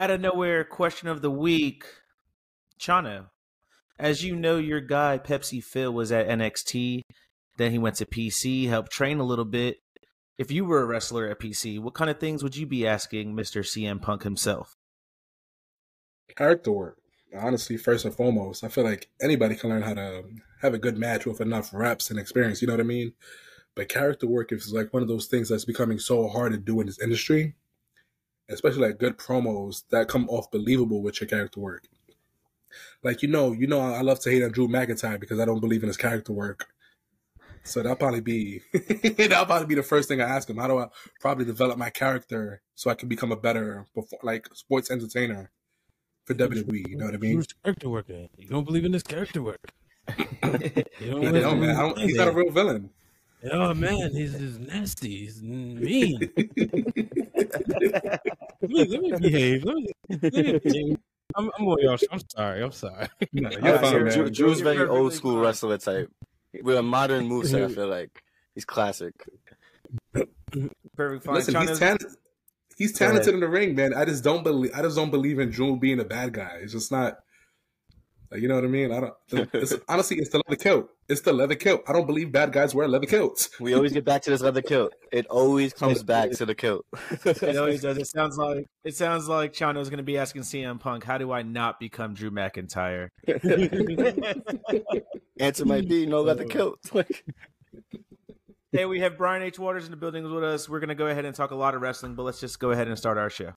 Out of nowhere, question of the week. Chano, as you know, your guy, Pepsi Phil, was at NXT. Then he went to PC, helped train a little bit. If you were a wrestler at PC, what kind of things would you be asking Mr. CM Punk himself? Character work. Honestly, first and foremost, I feel like anybody can learn how to have a good match with enough reps and experience, you know what I mean? But character work is like one of those things that's becoming so hard to do in this industry, especially like good promos that come off believable with your character work. Like, you know, I love to hate on Drew McIntyre because I don't believe in his character work. So that'll probably be the first thing I ask him. How do I probably develop my character so I can become a better sports entertainer for WWE? You know what I mean? Character work. You don't believe in his character work. He's not a real villain. Oh man, he's just nasty. He's mean. let me behave. Let me behave. I'm on y'all. I'm sorry. No, Drew's very old school wrestler type with a modern moveset. I feel like he's classic. Perfect. Fine. Listen, he's talented in the ring, man. I just don't believe in Drew being a bad guy. It's just not. You know what I mean? Honestly, it's the leather kilt. I don't believe bad guys wear leather kilts. We always get back to this leather kilt. It always comes back to the kilt. It always does. It sounds like Chano's going to be asking CM Punk, "How do I not become Drew McIntyre?" Answer might be no leather kilt. Hey, we have Brian H. Waters in the building with us. We're going to go ahead and talk a lot of wrestling, but let's just go ahead and start our show.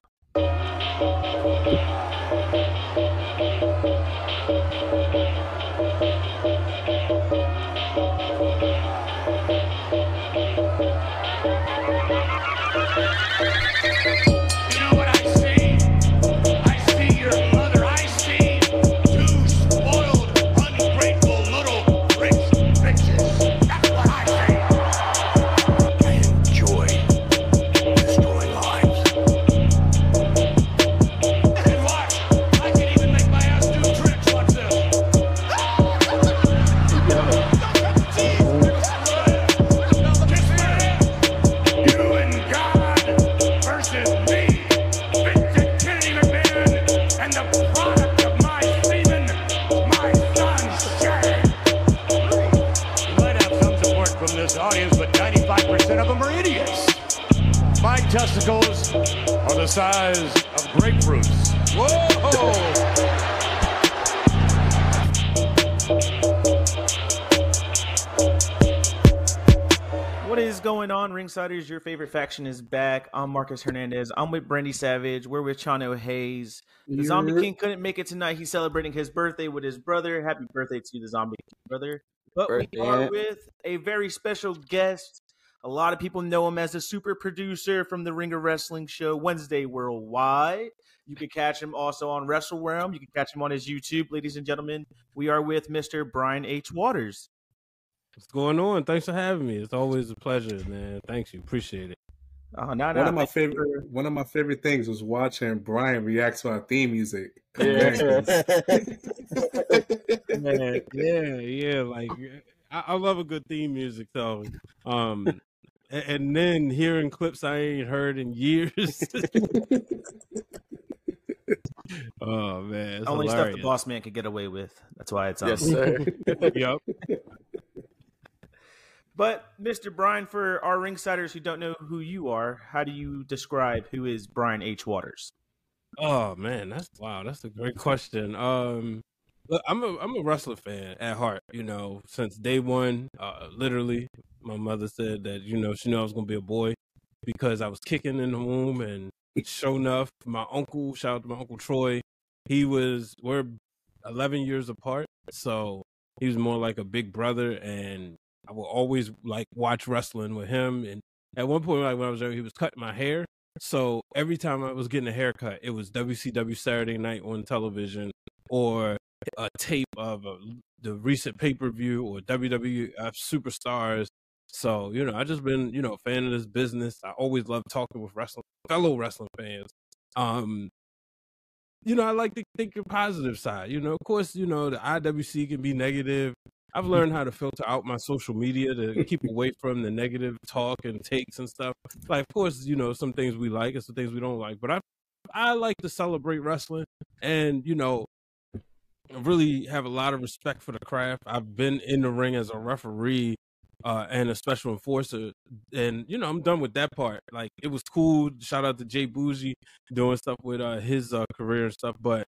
Testicles are the size of grapefruits. Whoa! What is going on, Ringsiders? Your favorite faction is back. I'm Marcus Hernandez. I'm with Brandy Savage. We're with Chano Hayes. The Zombie King couldn't make it tonight. He's celebrating his birthday with his brother. Happy birthday to the Zombie King, brother. But we are with a very special guest. A lot of people know him as the super producer from the Ring of Wrestling show Wednesday Worldwide. You can catch him also on WrestleRealm. You can catch him on his YouTube. Ladies and gentlemen, we are with Mr. Brian H. Waters. What's going on? Thanks for having me. It's always a pleasure, man. Thanks, you. Appreciate it. One of my favorite things was watching Brian react to our theme music. Yeah, yeah. Like I love a good theme music, though. And then hearing clips I ain't heard in years. Oh, man. Only hilarious. Stuff the boss man could get away with. That's why it's on. Yes, sir. Yep. But, Mr. Brian, for our Ringsiders who don't know who you are, how do you describe who is Brian H. Waters? Oh, man. That's a great question. Look, I'm a wrestler fan at heart, you know, since day one. Literally, my mother said that, you know, she knew I was going to be a boy because I was kicking in the womb. And sure enough, my uncle, shout out to my uncle Troy, we're 11 years apart. So he was more like a big brother. And I would always like watch wrestling with him. And at one point, like when I was there, he was cutting my hair. So every time I was getting a haircut, it was WCW Saturday night on television or a tape of the recent pay-per-view or WWF Superstars. So, you know, I just been, you know, a fan of this business. I always love talking with fellow wrestling fans. You know, I like to think your positive side. You know, of course, you know, the IWC can be negative. I've learned how to filter out my social media to keep away from the negative talk and takes and stuff. Like, of course, you know, some things we like and some things we don't like, but I I like to celebrate wrestling and, you know, really have a lot of respect for the craft. I've been in the ring as a referee and a special enforcer, and, you know, I'm done with that part. Like, it was cool. Shout out to Jay Bougie doing stuff with his career and stuff, but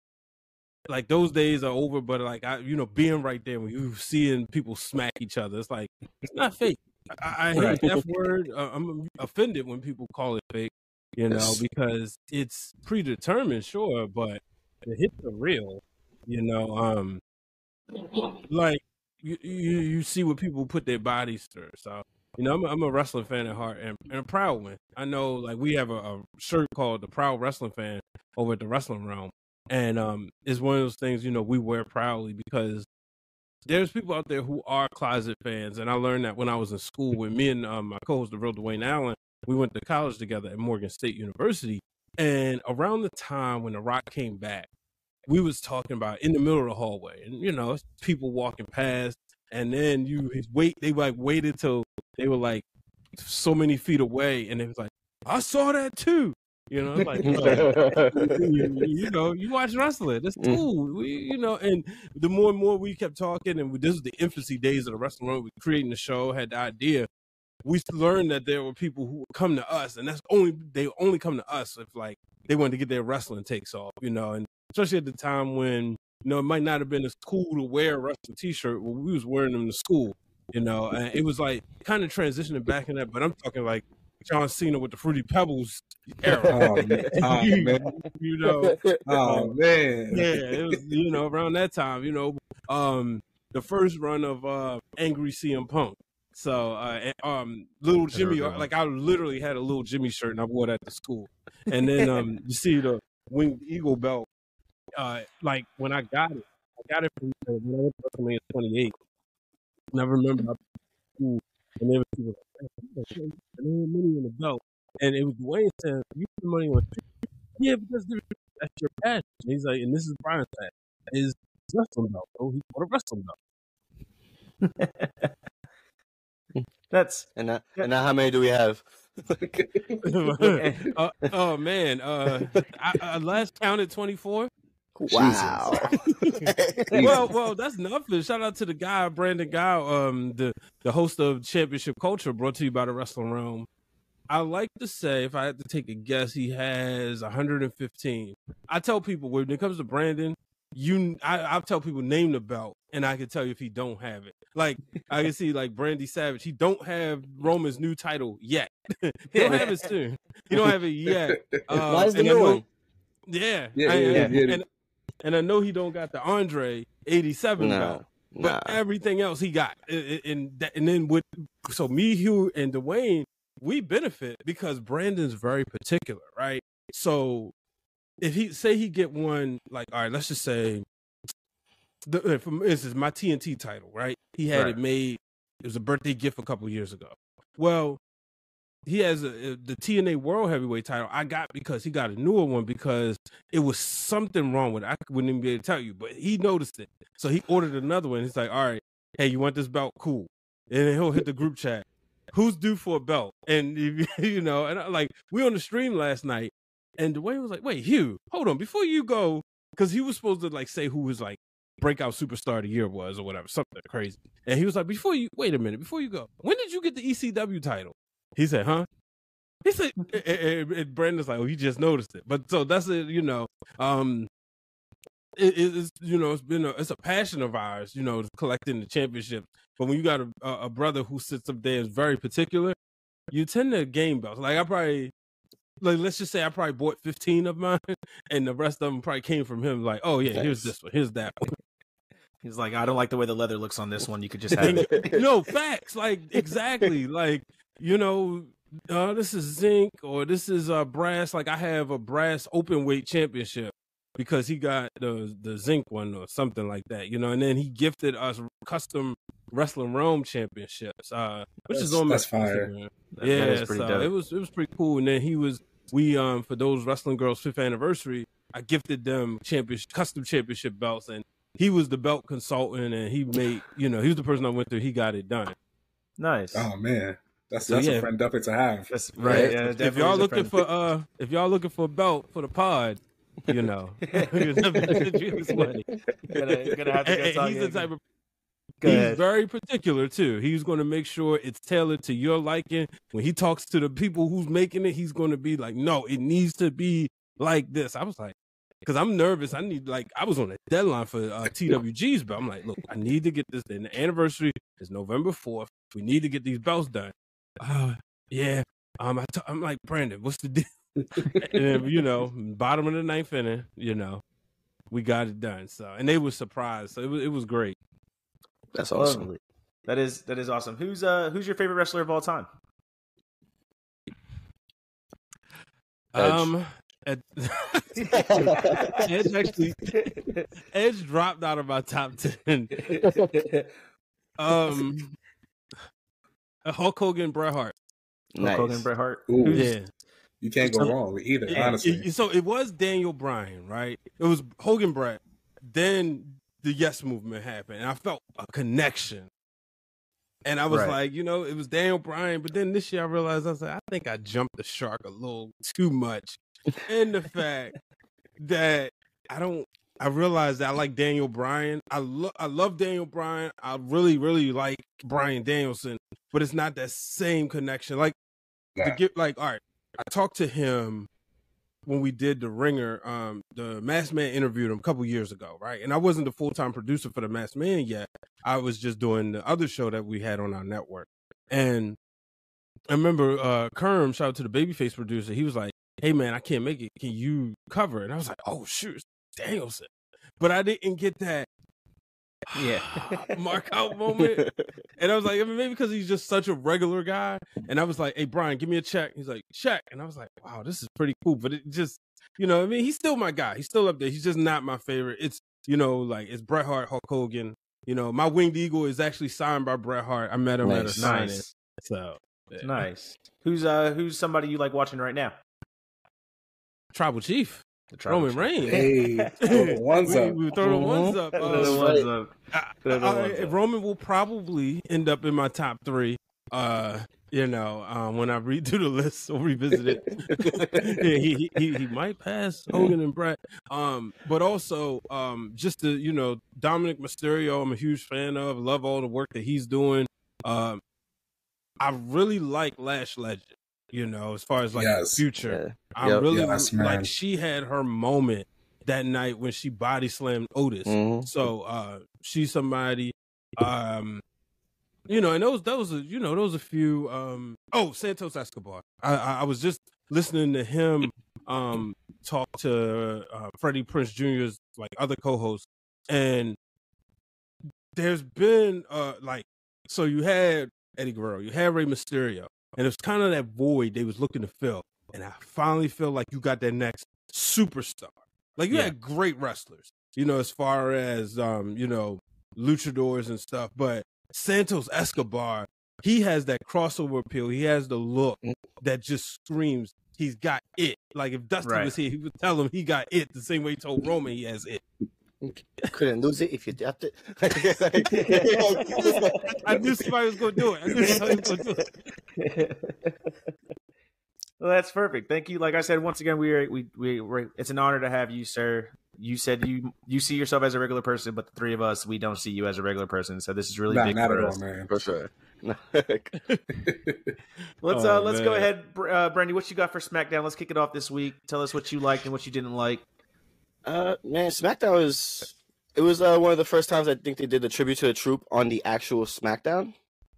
like those days are over. But like, I, you know, being right there when you seeing people smack each other, it's like, it's not fake. I hate that word. I'm offended when people call it fake, you know, because it's predetermined, sure, but it hits the real, you know. Like you see what people put their bodies through. So, you know, I'm a wrestling fan at heart, and a proud one. I know, like, we have a shirt called the Proud Wrestling Fan over at the WrestleRealm, and it's one of those things, you know, we wear proudly because there's people out there who are closet fans. And I learned that when I was in school with me and my co-host, The Real Dwayne Allen. We went to college together at Morgan State University. And around the time when The Rock came back, we was talking about in the middle of the hallway. And, you know, people walking past. And then they like waited till they were like so many feet away. And it was like, I saw that too. You know, like, you know, you watch wrestling. That's cool. You know, and the more and more we kept talking, and this was the infancy days of the wrestling world. We were creating the show, had the idea. We learned that there were people who would come to us, and they only come to us if, like, they wanted to get their wrestling takes off, you know. And especially at the time when, you know, it might not have been as cool to wear a wrestling T-shirt, but we was wearing them to school, you know. And it was like kind of transitioning back in that, but I'm talking like John Cena with the Fruity Pebbles era. Oh, man. Oh, man. You know. Oh, man. Yeah, it was, you know, around that time, you know, the first run of Angry CM Punk. So little Jimmy, like, I literally had a little Jimmy shirt and I wore that to school. And then you see the Winged Eagle belt. Like, when I got it from WrestleMania 28. And I remember I school and there was people and they had money in the belt. And it was Dwayne saying, you put money on it. Yeah, because that's your passion. And he's like, and this is Brian's passion. His wrestling belt, bro. He bought a wrestling belt. That's and now how many do we have? Oh man. I last counted 24. Wow. well, that's nothing. Shout out to the guy, Brandon Guy, the host of Championship Culture, brought to you by the WrestleRealm. I like to say, if I had to take a guess, he has 115. I tell people when it comes to Brandon, I tell people name the belt, and I can tell you if he don't have it. Like, I can see like Brandy Savage, he don't have Roman's new title yet. He don't have it soon. He don't have it yet. Why is the new one? Yeah. And I know he don't got the Andre 87 belt, but everything else he got. And then so me, Hugh, and Dwayne, we benefit because Brandon's very particular, right? So if he get one, like, all right, let's just say, for instance, my TNT title, right? He had it made. It was a birthday gift a couple of years ago. Well, he has the TNA World Heavyweight title I got because he got a newer one because it was something wrong with it. I wouldn't even be able to tell you, but he noticed it. So he ordered another one. He's like, all right, hey, you want this belt? Cool. And then he'll hit the group chat. Who's due for a belt? And, you know, and like, we were on the stream last night, and Dwayne was like, wait, Hugh, hold on. Before you go, because he was supposed to, like, say who was, like, breakout superstar of the year was or whatever, something crazy. And he was like, wait a minute, before you go, when did you get the ECW title? He said, huh? He said, and Brandon's like, oh, he just noticed it. But so that's it, you know. It's, you know, it's a passion of ours, you know, collecting the championships. But when you got a brother who sits up there and is very particular, you tend to game belts. Like, let's just say I probably bought 15 of mine, and the rest of them probably came from him. Like, oh yeah, thanks. Here's this one, here's that one. He's like, I don't like the way the leather looks on this one. You could just have it. No, facts. Like, exactly. Like, you know, this is zinc or this is brass. Like, I have a brass open weight championship because he got the zinc one or something like that, you know. And then he gifted us custom WrestleRealm championships, which is on my Instagram. Yeah, so it was pretty cool. And then for those Wrestling Girls 5th anniversary, I gifted them custom championship belts, and he was the belt consultant, and he was the person I went through. He got it done. Nice. Oh man. That's a fun topic to have. That's right. Yeah, if y'all looking for if y'all looking for a belt for the pod, you know, he's very particular too. He's going to make sure it's tailored to your liking. When he talks to the people who's making it, he's going to be like, no, it needs to be like this. I was like, because I'm nervous. I was on a deadline for TWG's, but I'm like, look, I need to get this in. The anniversary is November 4th. We need to get these belts done. I'm like, Brandon, what's the deal? And, you know, bottom of the ninth inning, you know, we got it done. So, and they were surprised. So it was great. That's awesome. That is awesome. Who's your favorite wrestler of all time? Edge. Edge dropped out of my top 10. Hulk Hogan, Bret Hart. Nice. Hulk Hogan, Bret Hart. Ooh. Yeah. You can't go wrong with either, honestly. So it was Daniel Bryan, right? It was Hogan, Bret. Then the Yes Movement happened, and I felt a connection. And I was like, you know, it was Daniel Bryan. But then this year I realized, I was like, I think I jumped the shark a little too much. And the fact that I realized that I like Daniel Bryan. I love Daniel Bryan. I really, really like Bryan Danielson. But it's not that same connection. Like, all right. I talked to him when we did The Ringer. The Masked Man interviewed him a couple years ago, right? And I wasn't the full-time producer for The Masked Man yet. I was just doing the other show that we had on our network. And I remember Kerm, shout out to the Babyface producer, he was like, hey, man, I can't make it. Can you cover it? And I was like, oh, shoot, it's Danielson. But I didn't get that mark out moment. And I was like, I mean, maybe because he's just such a regular guy. And I was like, hey, Brian, give me a check. He's like, check. And I was like, wow, this is pretty cool. But it just, you know, I mean, he's still my guy. He's still up there. He's just not my favorite. It's, you know, like it's Bret Hart, Hulk Hogan. You know, my Winged Eagle is actually signed by Bret Hart. I met him at a signing. So yeah. Nice. Who's somebody you like watching right now? Tribal Chief. Roman Reigns. Hey, throw the ones up. We throw the ones up. Roman will probably end up in my top 3. You know, when I redo the list or revisit it, yeah, he might pass Hogan and Bret. But also, just the Dominic Mysterio, I'm a huge fan of. Love all the work that he's doing. I really like Lash Legend. You know, as far as like the future, like she had her moment that night when she body slammed Otis. Mm-hmm. So she's somebody, you know, and those a few. Santos Escobar. I was just listening to him talk to Freddie Prinze Jr.'s like other co-host, and there's been so you had Eddie Guerrero, you had Rey Mysterio. And it's kind of that void they was looking to fill. And I finally feel like you got that next superstar. Like, you had great wrestlers, you know, as far as, you know, luchadors and stuff. But Santos Escobar, he has that crossover appeal. He has the look that just screams he's got it. Like, if Dusty was here, he would tell him he got it the same way he told Roman he has it. Couldn't lose it if you tapped it. I knew somebody was going to do it. Well, that's perfect. Thank you. Like I said, once again, it's an honor to have you, sir. You said you see yourself as a regular person, but the three of us, we don't see you as a regular person. So this is really big for us. Not at all, man. For sure. Let's go ahead, Brandy. What you got for SmackDown? Let's kick it off this week. Tell us what you liked and what you didn't like. Man, SmackDown was one of the first times I think they did the tribute to the Troop on the actual SmackDown,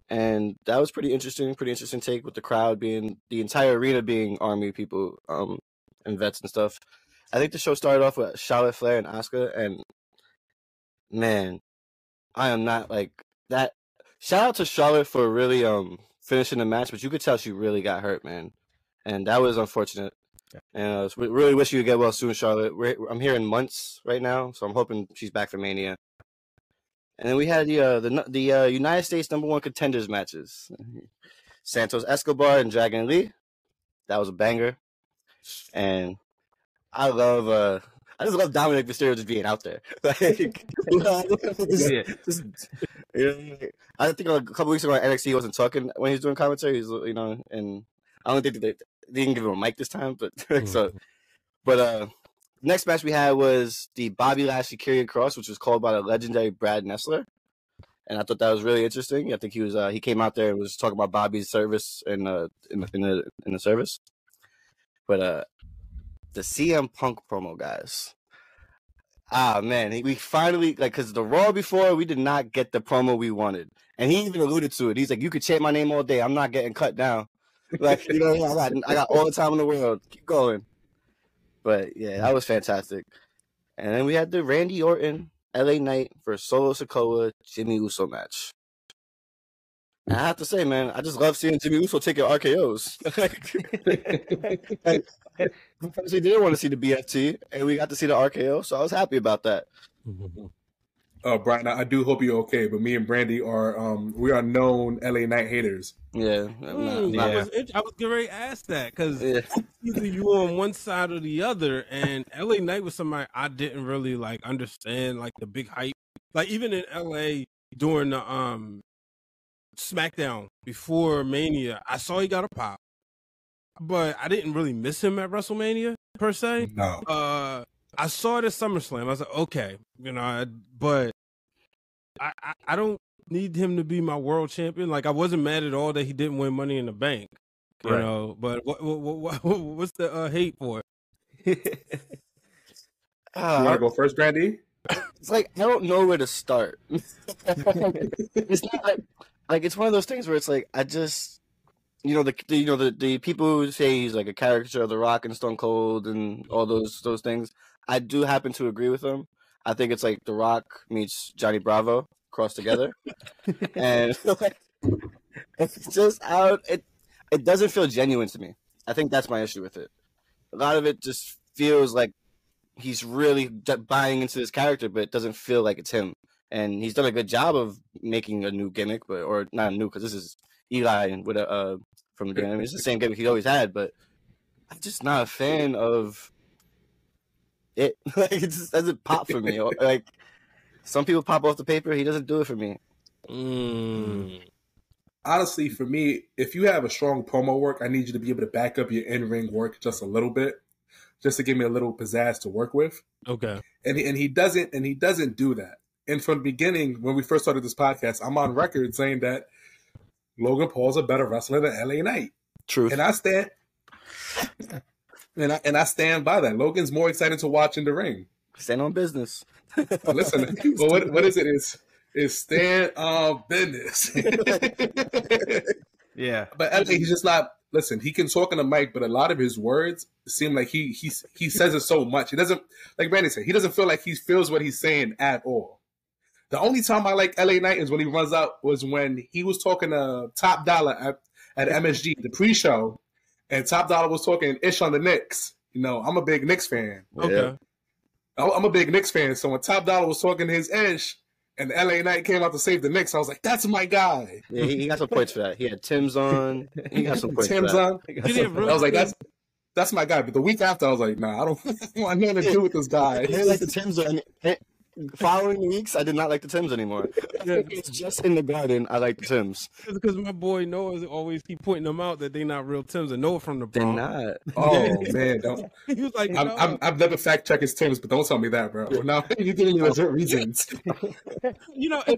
and that was pretty interesting take with the crowd being the entire arena being Army people, and vets and stuff. I think the show started off with Charlotte Flair and Asuka, and man, I am not like that. Shout out to Charlotte for really finishing the match, but you could tell she really got hurt, man, and that was unfortunate. Yeah. And I really wish you would get well soon, Charlotte. I'm here in months right now, so I'm hoping she's back for Mania. And then we had the United States #1 contenders matches: Santos Escobar and Dragon Lee. That was a banger, and I just love Dominic Mysterio just being out there. Like, I think a couple weeks ago on NXT, he wasn't talking when he was doing commentary. He was, you know, and I don't think they didn't give him a mic this time. But so, but next match we had was the Bobby Lashley Karrion Kross, which was called by the legendary Brad Nessler, and I thought that was really interesting. I think he was he came out there and was talking about Bobby's service in the service, but the CM Punk promo, guys. Ah, man, we finally, like, because the Raw before, we did not get the promo we wanted. And he even alluded to it. He's like, you could chant my name all day. I'm not getting cut down. Like, you know, I got all the time in the world. Keep going. But, yeah, that was fantastic. And then we had the Randy Orton, LA Knight versus Solo Sikoa, Jimmy Uso match. And I have to say, man, I just love seeing Jimmy Uso take your RKOs. They didn't want to see the BFT, and we got to see the RKO, so I was happy about that. Brian, I do hope you're okay, but me and Brandy are we are known LA Knight haters. Yeah, I was getting ready to ask that because either you were on one side or the other, and LA Knight was somebody I didn't really like understand, like the big hype, like even in LA during the SmackDown before Mania, I saw he got a pop. But I didn't really miss him at WrestleMania per se. No, I saw it at SummerSlam. I was like, okay, you know, but I don't need him to be my world champion. Like, I wasn't mad at all that he didn't win Money in the Bank, you know. But what's the hate for? You want to go first, Brandy? It's like I don't know where to start. It's not like it's one of those things where it's like I just. You know the people who say he's like a caricature of The Rock and Stone Cold and all those things. I do happen to agree with them. I think it's like The Rock meets Johnny Bravo crossed together, and it's just out. It doesn't feel genuine to me. I think that's my issue with it. A lot of it just feels like he's really buying into this character, but it doesn't feel like it's him. And he's done a good job of making a new gimmick, but or not new because this is Eli and with a. From the game. I mean, it's the same gimmick he always had, but I'm just not a fan of it. Like, it just doesn't pop for me. Like, some people pop off the paper. He doesn't do it for me. Honestly, for me, if you have a strong promo work, I need you to be able to back up your in-ring work just a little bit, just to give me a little pizzazz to work with. Okay. And he doesn't do that. And from the beginning, when we first started this podcast, I'm on record saying that Logan Paul's a better wrestler than LA Knight. True. And I stand by that. Logan's more excited to watch in the ring. Stand on business. Listen, well, what is it? Is stand on business. Yeah. But LA, he's just not. Listen, he can talk on the mic, but a lot of his words seem like he says it so much. He doesn't, like Brandy said, he doesn't feel like he feels what he's saying at all. The only time I like LA Knight is when he runs out was when he was talking to Top Dollar at MSG, the pre-show, and Top Dollar was talking ish on the Knicks. You know, I'm a big Knicks fan. Okay. I'm a big Knicks fan, so when Top Dollar was talking his ish and LA Knight came out to save the Knicks, I was like, that's my guy. Yeah, he got some points for that. He had Tim's on. He got some points Tim's for that. I was like, that's my guy. But the week after, I was like, nah, I don't want nothing to do with this guy. He like the Tim's on. Following weeks, I did not like the Tims anymore. Yeah. It's just in the garden, I like the Tims. Because my boy Noah is always keep pointing them out that they're not real Tims, and Noah from the Bronx. They're not. Oh, man. Don't. He was like, I've never fact-checked his Tims, but don't tell me that, bro. No, you're giving me legit reasons. You know, I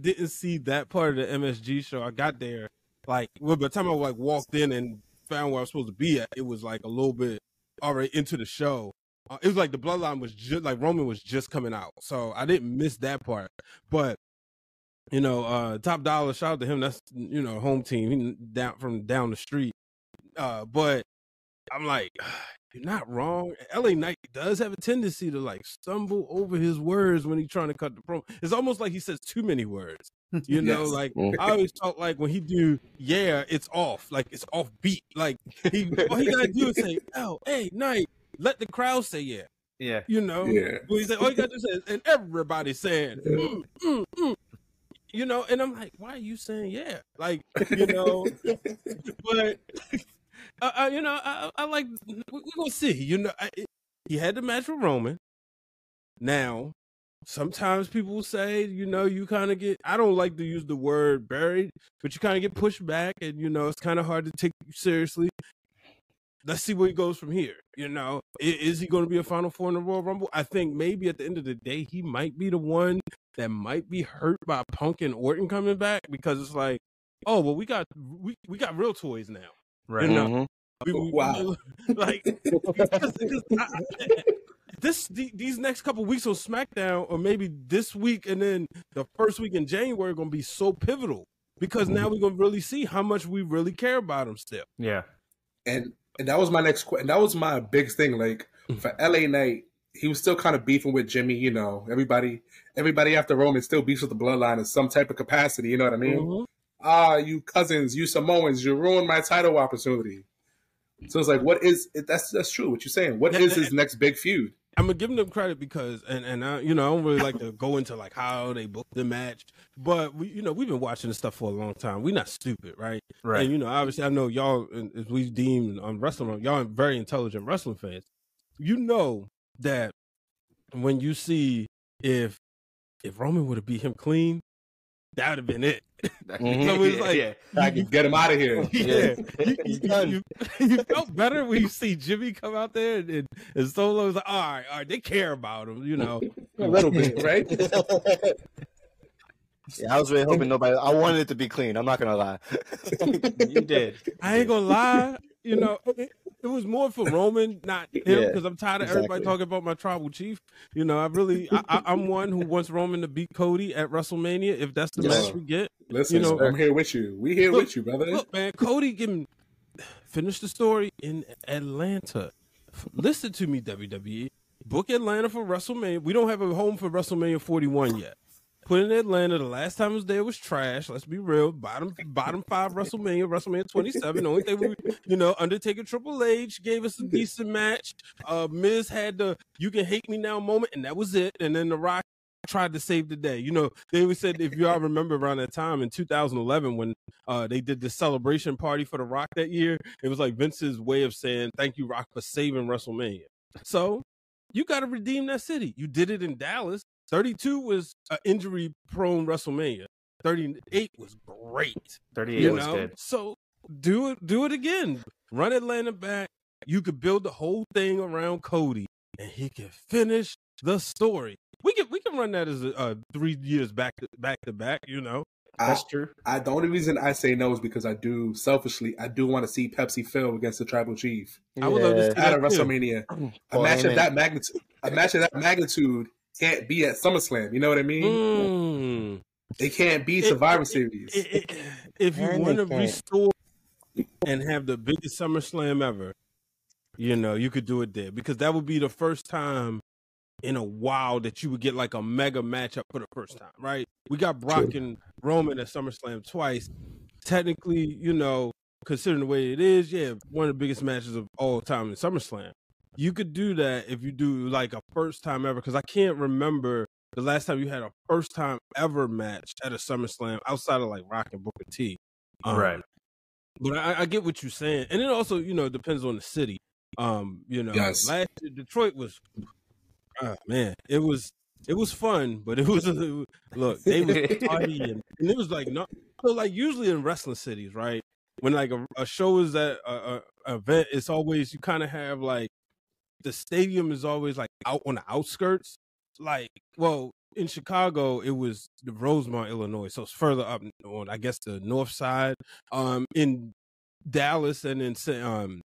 didn't see that part of the MSG show. I got there, like, well, by the time I like walked in and found where I was supposed to be at, it was like a little bit already into the show. It was like the Bloodline was just like Roman was just coming out, so I didn't miss that part. But you know, Top Dollar, shout out to him. That's, you know, home team. He down the street. But I'm like, you're not wrong. LA Knight does have a tendency to like stumble over his words when he's trying to cut the promo. It's almost like he says too many words. You know, like I always felt like when he do, yeah, it's off. Like it's off beat. Like he all he gotta do is say, oh, hey, Knight. Let the crowd say yeah. Yeah. You know? Yeah. Well, he's like, all you got to say is, and everybody's saying, you know, and I'm like, why are you saying yeah? Like, you know, but, you know, I like, we're going to see, you know, he had the match with Roman. Now, sometimes people say, you know, you kind of get, I don't like to use the word buried, but you kind of get pushed back and, you know, it's kind of hard to take you seriously. Let's see where he goes from here. You know, is he going to be a Final Four in the Royal Rumble? I think maybe at the end of the day, he might be the one that might be hurt by Punk and Orton coming back, because it's like, oh, well, we got real toys now. Right. You know? Wow. Like, these next couple weeks on SmackDown, or maybe this week and then the first week in January, are going to be so pivotal, because now we're going to really see how much we really care about him still. Yeah. And that was my next question. That was my big thing. Like, for LA Knight, he was still kind of beefing with Jimmy, you know, everybody after Roman still beefs with the bloodline in some type of capacity. You know what I mean? You cousins, you Samoans, you ruined my title opportunity. So it's like, what is it? That's true. What you're saying. What is his next big feud? I'm going to give them credit because, and I, you know, I don't really like to go into like how they booked the match, but we, you know, we've been watching this stuff for a long time. We're not stupid, right? Right. And, you know, obviously I know y'all, as we deem on wrestling, y'all are very intelligent wrestling fans. You know that when you see if Roman would have beat him clean, that would have been it. So it's like, I can get him out of here. You felt better when you see Jimmy come out there and Solo's like, all right, they care about him, you know, a little bit, right? Yeah, I was really hoping nobody. I wanted it to be clean. I'm not gonna lie. You did. I ain't gonna lie. You know, it was more for Roman, not him, because I'm tired of everybody talking about my tribal chief. You know, I'm one who wants Roman to beat Cody at WrestleMania if that's the match we get. Listen, you know, I'm here with you. We here with you, brother. Look, man, Cody, finish the story in Atlanta. Listen to me, WWE. Book Atlanta for WrestleMania. We don't have a home for WrestleMania 41 yet. Put in Atlanta. The last time it was there was trash. Let's be real. Bottom five WrestleMania. WrestleMania 27. The only thing we, you know, Undertaker, Triple H gave us a decent match. Miz had the "you can hate me now" moment, and that was it. And then The Rock tried to save the day. You know, they always said, if y'all remember around that time in 2011 when they did the celebration party for The Rock that year, it was like Vince's way of saying thank you, Rock, for saving WrestleMania. So you got to redeem that city. You did it in Dallas. 32 was an injury-prone WrestleMania. 38 was great. 38 was good. So do it again. Run Atlanta back. You could build the whole thing around Cody, and he can finish the story. We can run that as a, 3 years back to back. You know, that's true. The only reason I say no is because I do want to see Pepsi Phil against the Tribal Chief. I would love to see that at WrestleMania. A match of that magnitude. Can't be at SummerSlam, you know what I mean? It can't be Survivor Series. If you want to restore and have the biggest SummerSlam ever, you know, you could do it there, because that would be the first time in a while that you would get like a mega matchup for the first time, right? We got Brock and Roman at SummerSlam twice. Technically, you know, considering the way it is, one of the biggest matches of all time in SummerSlam. You could do that if you do like a first time ever, because I can't remember the last time you had a first time ever match at a SummerSlam outside of like Rock and Booker T. Right. But I get what you're saying. And it also, you know, depends on the city. You know, last year, Detroit was, man, it was fun, but look, they was party and it was like, no, so like usually in wrestling cities, right? When like a show is at an event, it's always, you kind of have like, the stadium is always like out on the outskirts. Like, well, in Chicago, it was the Rosemont, Illinois. So it's further up on, I guess, the north side. In Dallas and in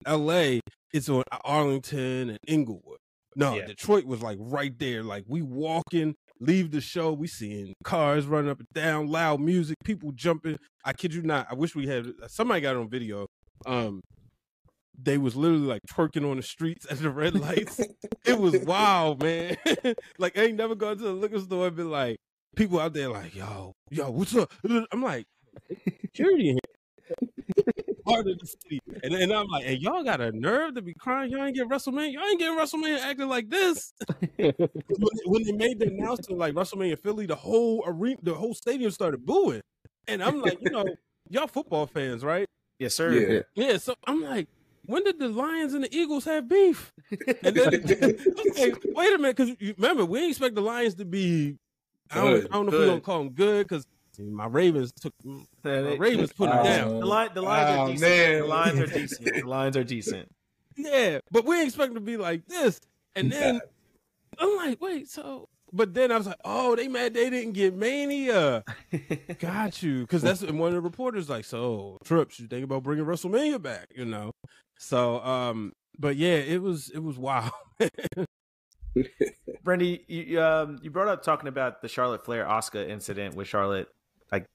LA, it's on Arlington and Inglewood. No, Detroit was like right there. Like, we walking, leave the show, we seeing cars running up and down, loud music, people jumping. I kid you not. I wish we had, somebody got it on video. They was literally like twerking on the streets at the red lights. It was wild, man. Like, I ain't never gone to the liquor store and been like, people out there like, yo, what's up? I'm like, security in here. Part of the city. And I'm like, hey, y'all got a nerve to be crying? Y'all ain't getting WrestleMania? Y'all ain't getting WrestleMania acting like this? When they made the announcement like WrestleMania Philly, the whole arena, the whole stadium started booing. And I'm like, you know, y'all football fans, right? Yes, sir. Yeah, so I'm like, when did the Lions and the Eagles have beef? And then, okay, wait a minute, because remember, we didn't expect the Lions to be, I don't know if we're going to call them good, because my Ravens took, put them down. The Lions are decent. The Lions are decent. Yeah, but we expect them to be like this. And then I'm like, wait, so... But then I was like, oh, they mad they didn't get Mania. Got you. Because that's one of the reporters like, so, Trips, you think about bringing WrestleMania back, you know? So, but yeah, it was wild. Brandy, you brought up talking about the Charlotte Flair Asuka incident with Charlotte. Like,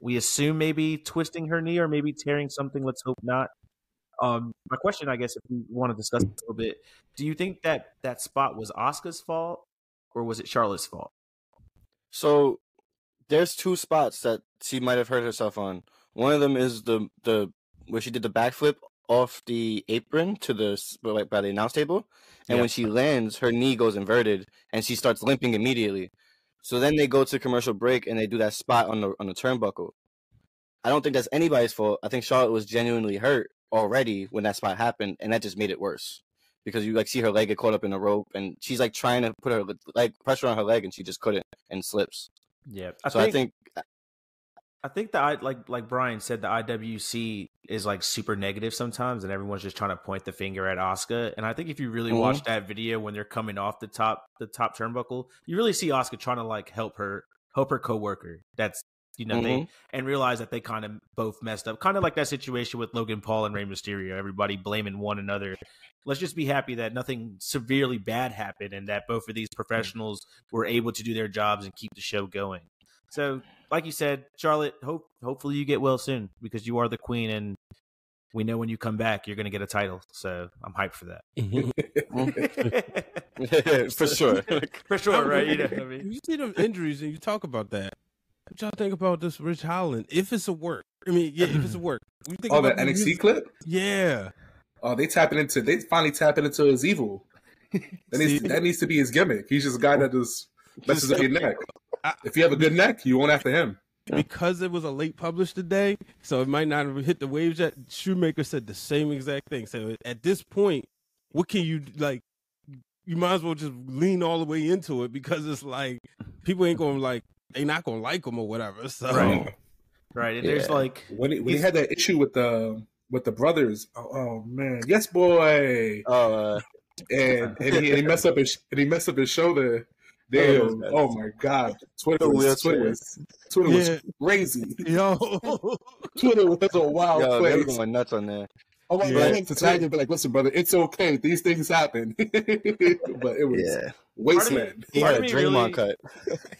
we assume maybe twisting her knee or maybe tearing something. Let's hope not. My question, I guess, if we want to discuss this a little bit, do you think that spot was Asuka's fault? Or was it Charlotte's fault? So there's two spots that she might have hurt herself on. One of them is the where she did the backflip off the apron to by the announce table, and when she lands, her knee goes inverted and she starts limping immediately. So then they go to commercial break and they do that spot on the turnbuckle. I don't think that's anybody's fault. I think Charlotte was genuinely hurt already when that spot happened, and that just made it worse. Because you see her leg get caught up in a rope, and she's trying to put her pressure on her leg, and she just couldn't, and slips. Yeah, I think that like Brian said, the IWC is super negative sometimes, and everyone's just trying to point the finger at Asuka. And I think if you really watch that video when they're coming off the top turnbuckle, you really see Asuka trying to help her coworker. That's and realize that they kind of both messed up, kind of like that situation with Logan Paul and Rey Mysterio. Everybody blaming one another. Let's just be happy that nothing severely bad happened and that both of these professionals were able to do their jobs and keep the show going. So, like you said, Charlotte, hopefully you get well soon because you are the queen, and we know when you come back, you're going to get a title. So I'm hyped for that. For sure. For sure, right? You know what I mean? You see them injuries and you talk about that. What y'all think about this Rich Holland? If it's a work. I mean, yeah, if it's a work. You think that NXT clip? Yeah. Oh, they finally tapping into his evil. That needs to be his gimmick. He's just a guy that just messes up your neck. If you have a good neck, you won't after him. Because it was a late publish today, so it might not have hit the waves yet. Shoemaker said the same exact thing. So at this point, what can you you might as well just lean all the way into it because it's people ain't going to they not going to like him or whatever. So Right. And there's when he had that issue with the brothers. Oh man. Yes, boy. And he messed up his shoulder. Damn. Oh my God. Twitter was crazy. Yo. Twitter was a wild place. They were going nuts on there. Oh my God. To tag him, be like, listen, brother, it's okay. These things happen. But it was wasteland. He had a Draymond cut.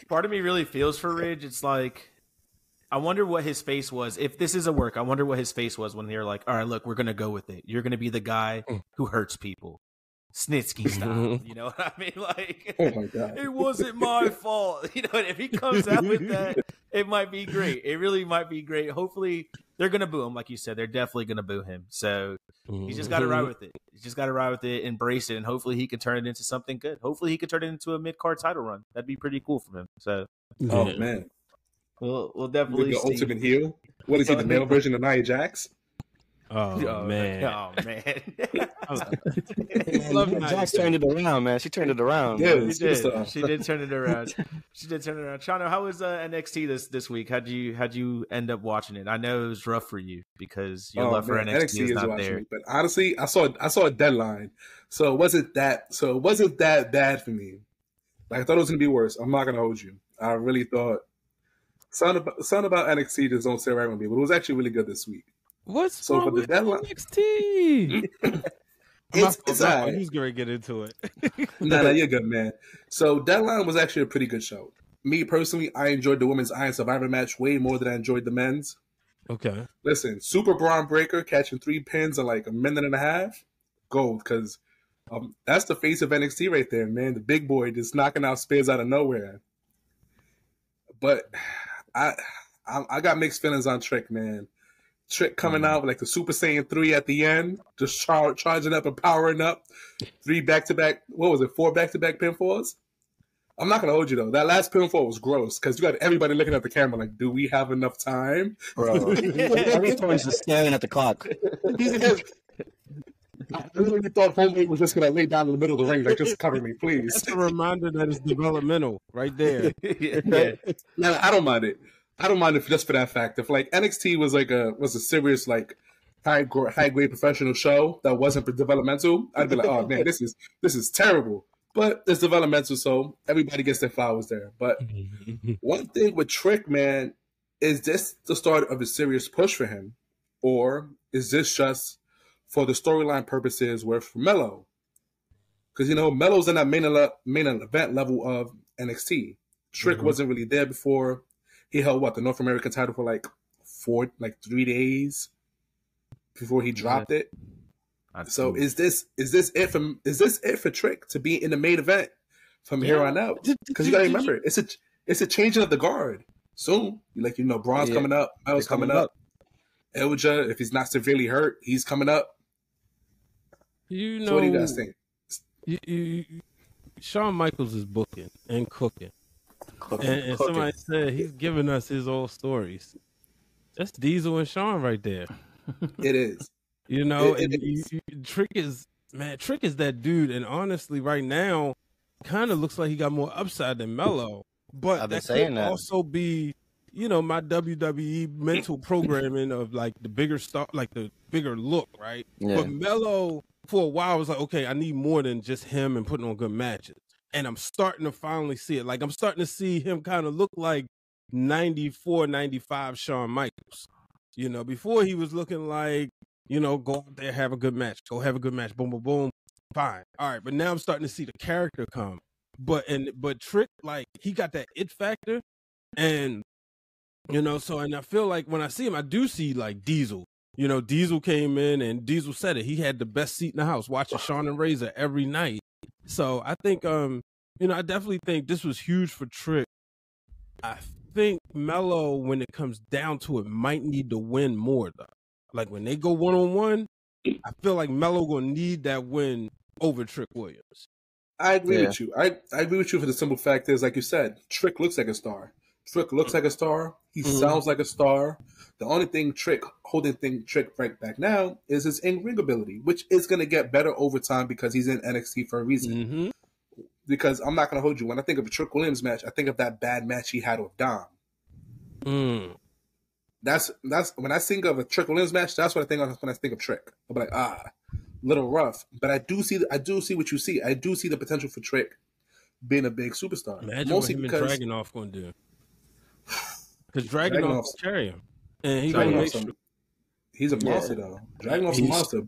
Part of me really feels for Ridge. It's I wonder what his face was. If this is a work, I wonder what his face was when they're all right, look, we're going to go with it. You're going to be the guy who hurts people. Snitsky style. You know what I mean? Oh my God. It wasn't my fault. You know, if he comes out with that, it might be great. It really might be great. Hopefully, they're going to boo him. Like you said, they're definitely going to boo him. So he's just got to ride with it. He's just got to ride with it, embrace it, and hopefully he can turn it into something good. Hopefully he can turn it into a mid-card title run. That'd be pretty cool for him. So, oh, man. We'll definitely see. The ultimate heel. What is he, the male version of Nia Jax? Oh man! Oh man! Nia Jax turned it around, man. She turned it around. Yeah, she did turn it around. She did turn it around. Chano, how was NXT this week? How'd you end up watching it? I know it was rough for you because your love for NXT is not there. Me, but honestly, I saw a deadline, so it wasn't that. So it wasn't that bad for me. I thought it was gonna be worse. I'm not gonna hold you. I really thought. Something about NXT just don't sit right with me, but it was actually really good this week. What's so wrong with NXT? It's who's going to get into it? No, you're good, man. So Deadline was actually a pretty good show. Me, personally, I enjoyed the Women's Iron Survivor match way more than I enjoyed the men's. Okay. Listen, Super Braun Breaker catching 3 pins in a minute and a half? Gold, because that's the face of NXT right there, man. The big boy just knocking out Spears out of nowhere. But... I got mixed feelings on Trick, man. Trick coming out with the Super Saiyan 3 at the end, just charging up and powering up. 3 back-to-back, what was it, 4 back-to-back pinfalls? I'm not going to hold you, though. That last pinfall was gross because you got everybody looking at the camera do we have enough time? Bro. Everyone's just staring at the clock. I literally thought Homemade was just going to lay down in the middle of the ring, like, just cover me, please. That's a reminder that it's developmental right there. Yeah. No, I don't mind it. I don't mind it just for that fact. If, like, NXT was, like, a serious, like, high-grade professional show that wasn't developmental, I'd be like, oh, man, this is terrible. But it's developmental, so everybody gets their flowers there. But one thing with Trick, man, is this the start of a serious push for him? Or is this just for the storyline purposes with Melo? Because, you know, Melo's in that main event level of NXT. Trick wasn't really there before. He held, what, the North American title for like 3 days before he dropped it. So is this it for Trick to be in the main event from here on out? Because you gotta remember, it's a changing of the guard soon. Like, you know, Braun's coming up, Melo's coming up. Ilja, if he's not severely hurt, he's coming up. You know, so what do you guys think? Shawn Michaels is booking and cooking. And somebody said he's giving us his old stories. That's Diesel and Shawn right there. It is. You know, Trick is that dude, and honestly, right now, kind of looks like he got more upside than Melo. But that could also be, you know, my WWE mental programming of like the bigger star, like the bigger look, right? Yeah. But Melo, for a while, was like, okay, I need more than just him and putting on good matches. And I'm starting to finally see it. Like, I'm starting to see him kind of look like 94, 95 Shawn Michaels. You know, before he was looking like, you know, go out there, have a good match. Go have a good match. Boom, boom, boom. Fine. All right. But now I'm starting to see the character come. But Trick, like, he got that it factor. And, you know, so, and I feel like when I see him, I do see, like, Diesel. You know, Diesel came in, and Diesel said it. He had the best seat in the house, watching Shawn and Razor every night. So I think, you know, I definitely think this was huge for Trick. I think Melo, when it comes down to it, might need to win more, though. Like, when they go one-on-one, I feel like Melo going to need that win over Trick Williams. I agree with you. I agree with you for the simple fact is, like you said, Trick looks like a star. Trick looks like a star. He sounds like a star. The only thing Trick right back now is his in-ring ability, which is going to get better over time because he's in NXT for a reason. Because I'm not going to hold you. When I think of a Trick Williams match, I think of that bad match he had with Dom. That's when I think of a Trick Williams match. That's what I think of when I think of Trick. I'm like, little rough. But I do see what you see. I do see the potential for Trick being a big superstar. Imagine mostly what him because and Dragunov going to do. Because Dragunov is carrying him, and he's going to make sure. He's a monster, though. Dragunov's a monster.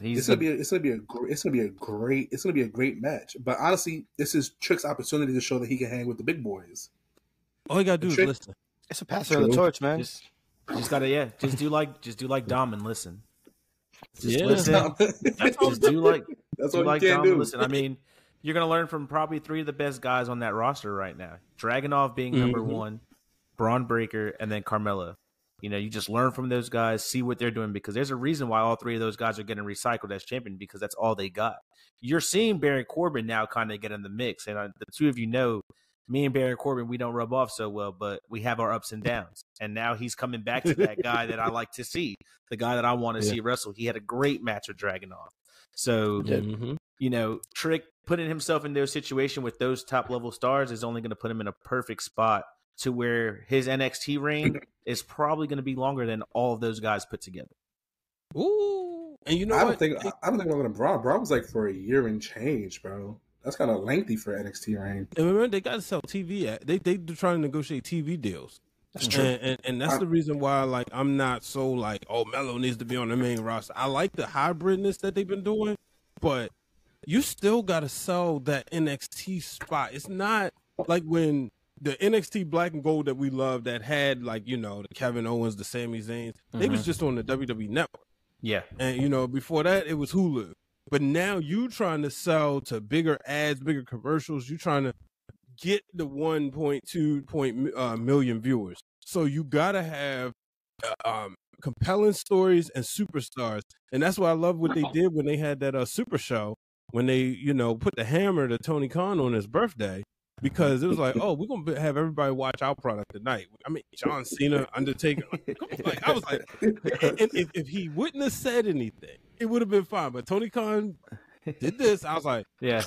It's gonna be a great match. But honestly, this is Trick's opportunity to show that he can hang with the big boys. All you gotta do is listen. It's a passer of the torch, man. Just gotta, just do like Dom and listen. Listen. That's all you can do. Listen. I mean, you're gonna learn from probably three of the best guys on that roster right now. Dragunov being number one, Braun Breaker, and then Carmelo. You know, you just learn from those guys, see what they're doing, because there's a reason why all three of those guys are getting recycled as champion, because that's all they got. You're seeing Baron Corbin now kind of get in the mix, and the two of you know, me and Baron Corbin, we don't rub off so well, but we have our ups and downs. And now he's coming back to that guy that I like to see, the guy that I want to see wrestle. He had a great match with Dragunov. So, you know, Trick putting himself in their situation with those top-level stars is only going to put him in a perfect spot to where his NXT reign is probably going to be longer than all of those guys put together. Ooh. And you know I don't think I'm going to Braun was like for a year and change, bro. That's kind of lengthy for NXT reign. And remember, they got to sell TV. They're trying to negotiate TV deals. That's true. And that's the reason why, like, I'm not so like, oh, Melo needs to be on the main roster. I like the hybridness that they've been doing, but you still got to sell that NXT spot. It's not like when the NXT black and gold that we love that had, like, you know, the Kevin Owens, the Sami Zayn, they was just on the WWE Network. Yeah. And, you know, before that, it was Hulu. But now you trying to sell to bigger ads, bigger commercials. You trying to get the 1.2 million viewers. So you got to have compelling stories and superstars. And that's why I love what they did when they had that super show, when they, you know, put the hammer to Tony Khan on his birthday. because it was like, oh, we're gonna have everybody watch our product tonight. I mean, John Cena, Undertaker. Like, I was like, if he wouldn't have said anything, it would have been fine. But Tony Khan did this. I was like, yeah,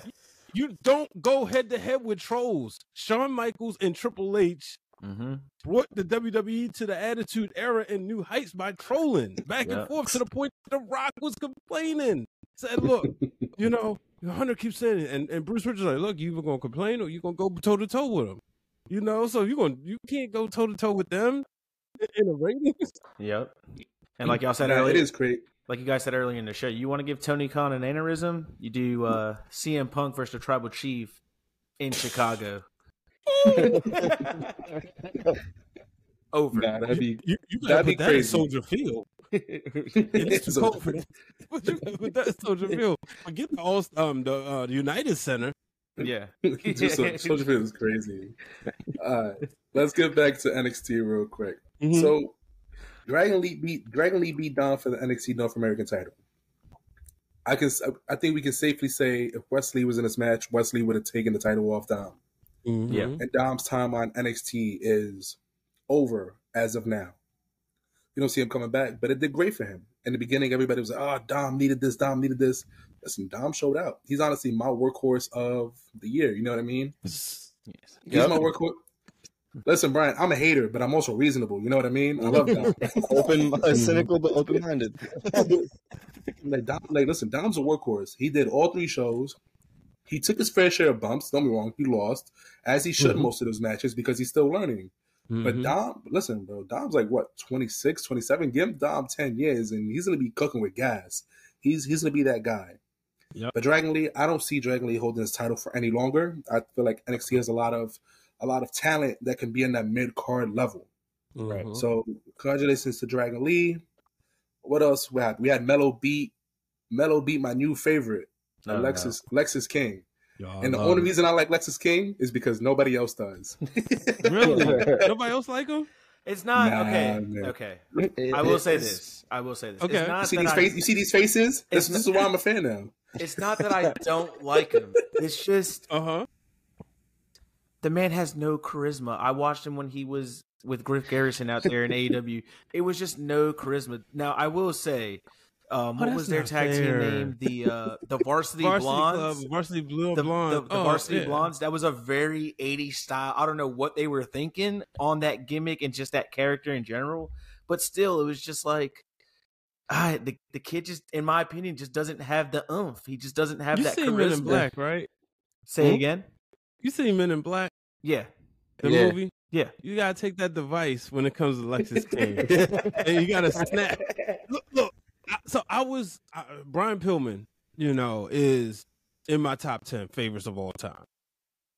you don't go head to head with trolls. Shawn Michaels and Triple H brought the WWE to the Attitude Era and new heights by trolling back and forth to the point that The Rock was complaining. Said, look, you know, Hunter keeps saying it, and Bruce Richards like, look, you either gonna complain or you gonna go toe to toe with them, you know. So you can't go toe to toe with them in the ratings. Yep. And like y'all said earlier, it is great. Like you guys said earlier in the show, you want to give Tony Khan an aneurysm? You do CM Punk versus the Tribal Chief in Chicago. Over. Nah, that'd be crazy. That in Soldier Field. It's too cold for that. But that's Soldier Field. Forget the United Center. Yeah, Soldier Field is crazy. Let's get back to NXT real quick. So, Dragon Lee beat Don for the NXT North American title. I think we can safely say if Wesley was in this match, Wesley would have taken the title off Dom. Yeah, and Dom's time on NXT is over as of now. You don't see him coming back, but it did great for him. In the beginning, everybody was like, oh, Dom needed this, Dom needed this. Listen, Dom showed out. He's honestly my workhorse of the year. You know what I mean? Yes. He's my workhorse. Listen, Brian, I'm a hater, but I'm also reasonable. You know what I mean? I love Dom. Cynical, but open-minded. Listen, Dom's a workhorse. He did all three shows. He took his fair share of bumps. Don't be wrong. He lost, as he should most of those matches, because he's still learning. But Dom, listen, bro, Dom's like, what, 26, 27? Give him Dom 10 years, and he's going to be cooking with gas. He's going to be that guy. Yep. But Dragon Lee, I don't see Dragon Lee holding his title for any longer. I feel like NXT has a lot of talent that can be in that mid-card level. Right. So congratulations to Dragon Lee. What else we had? We had Melo beat my new favorite, Lexis King. Y'all, and the only reason I like Lexis King is because nobody else does. Really? Nobody else like him? It's not okay. Man. Okay. I will say this. Okay. It's not you see these faces? This is why I'm a fan now. It's not that I don't like him. It's just the man has no charisma. I watched him when he was with Griff Garrison out there in AEW. It was just no charisma. Now I will say, what was their tag team name? The Varsity Blondes. Varsity Blue Blondes. The Varsity Blondes. That was a very 80s style. I don't know what they were thinking on that gimmick and just that character in general. But still, it was just like, the kid just, in my opinion, just doesn't have the oomph. He just doesn't have that charisma. You see Men in Black, right? Say again? You see Men in Black? Yeah. The movie? Yeah. You got to take that device when it comes to Lexis King. And you got to snap. Look. So I was Brian Pillman, you know, is in my top 10 favorites of all time.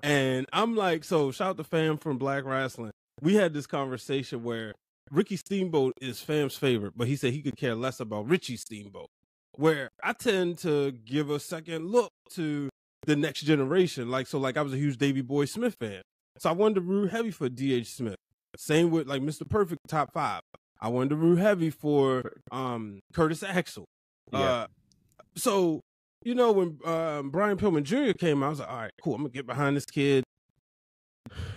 And I'm like, so shout out to Fam from Black Wrestling. We had this conversation where Ricky Steamboat is Fam's favorite, but he said he could care less about Richie Steamboat, where I tend to give a second look to the next generation. Like I was a huge Davey Boy Smith fan. So I wanted to root heavy for D.H. Smith. Same with like Mr. Perfect top 5. I wanted to root heavy for Curtis Axel. Yeah. So, you know, when Brian Pillman Jr. came out, I was like, all right, cool, I'm going to get behind this kid.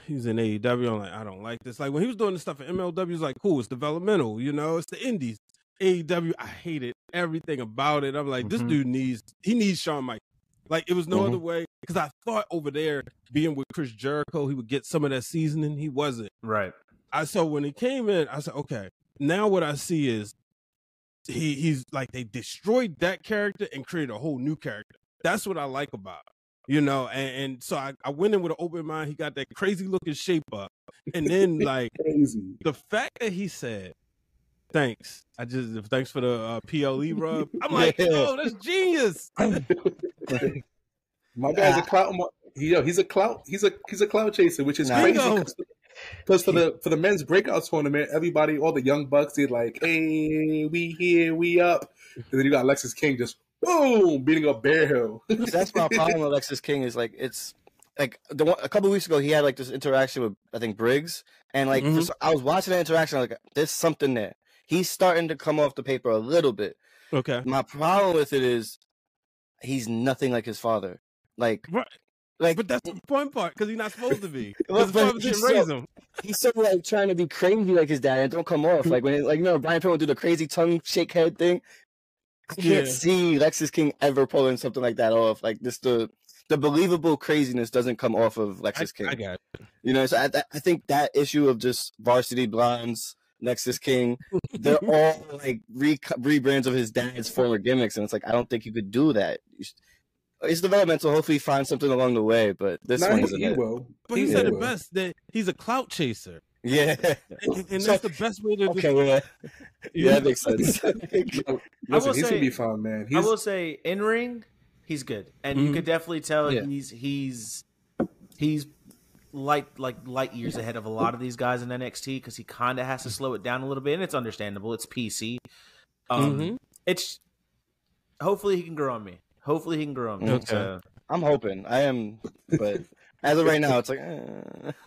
He's in AEW. I'm like, I don't like this. Like, when he was doing this stuff at MLW, it's like, cool, it's developmental, you know, it's the indies. AEW, I hated everything about it. I'm like, this dude needs Shawn Michaels. Like, it was no other way. Because I thought over there, being with Chris Jericho, he would get some of that seasoning. He wasn't. Right. So when he came in, I said, okay. Now what I see is he's like they destroyed that character and created a whole new character. That's what I like about it, you know. And so I went in with an open mind. He got that crazy looking shape up. And then like the fact that he said, thanks for the PLE rub. I'm like, yo, that's genius. My guy's a clout. He's a clout chaser, which is crazy. Because for the men's breakout tournament, everybody, all the young bucks, did like, hey, we here, we up. And then you got Lexis King just, boom, beating up Bear Hill. That's my problem with Lexis King is, like, it's, like, a couple of weeks ago, he had, like, this interaction with, I think, Briggs. And, like, I was watching that interaction, I was like, there's something there. He's starting to come off the paper a little bit. Okay. My problem with it is he's nothing like his father. Like, right. Like, but that's the fun part, because he's not supposed to be. Well, he's so like trying to be crazy like his dad, and it don't come off. Like when it, like, you know, Brian Pillman will do the crazy tongue shake head thing. I can't see Lexis King ever pulling something like that off. Like this, the believable craziness doesn't come off of Lexis King. I got it. You know, so I think that issue of just Varsity Blondes, Lexis King, they're all like rebrands of his dad's former gimmicks, and it's like I don't think you could do that. It's developmental. Hopefully, he finds something along the way. But this one isn't it. But he said it best that he's a clout chaser. Yeah, and that's the best way to. Okay, yeah, that makes sense. Listen, he's gonna be fine, man. I will say, in ring, he's good, and you could definitely tell he's light years ahead of a lot of these guys in NXT because he kind of has to slow it down a little bit, and it's understandable. It's PC. It's hopefully he can grow on me. Hopefully he can grow him. Okay. I'm hoping. I am, but as of right now, it's like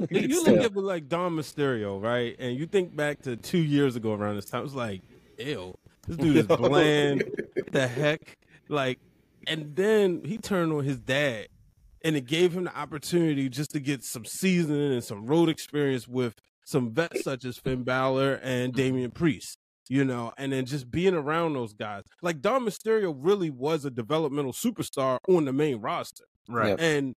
you look at like Dom Mysterio, right? And you think back to 2 years ago around this time, it was like, ew, this dude is bland. What the heck? Like, and then he turned on his dad, and it gave him the opportunity just to get some seasoning and some road experience with some vets such as Finn Balor and Damian Priest. You know, and then just being around those guys. Like, Dom Mysterio really was a developmental superstar on the main roster. Right. Yep. And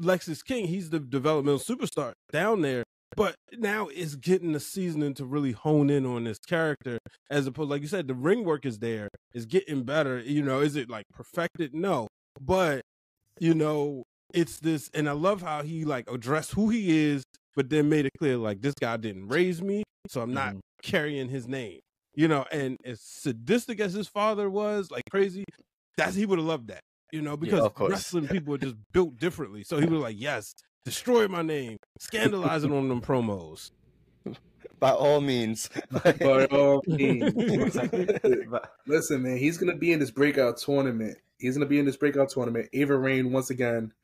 Lexis King, he's the developmental superstar down there. But now it's getting the seasoning to really hone in on this character. As opposed, like you said, the ring work is there. It's getting better. You know, is it, like, perfected? No. But, you know, it's this. And I love how he, like, addressed who he is, but then made it clear, like, this guy didn't raise me, so I'm not carrying his name. You know, and as sadistic as his father was, like crazy, he would have loved that, you know, because wrestling people are just built differently. So he was like, yes, destroy my name, scandalize it on them promos. By all means. By all means. Listen, man, he's going to be in this breakout tournament. Ava Rain, once again.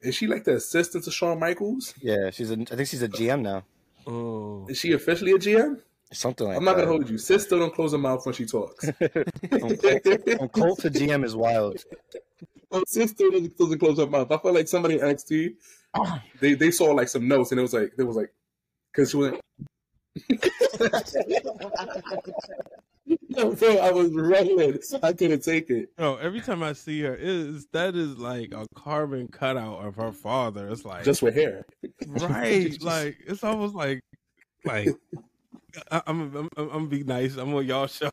Is she like the assistant to Shawn Michaels? Yeah, I think she's a GM now. Oh. Is she officially a GM? Something like that. I'm not going to hold you. Sis still don't close her mouth when she talks. On Colt to GM is wild. Sis still doesn't close her mouth. I felt like somebody in NXT, they saw like some notes and it was like, because she went. No, bro, I was running. I couldn't take it. Oh, every time I see her, that is like a carbon cutout of her father. It's like. Just with hair. Right. Like, it's almost like. I'm gonna be nice. I'm on y'all show.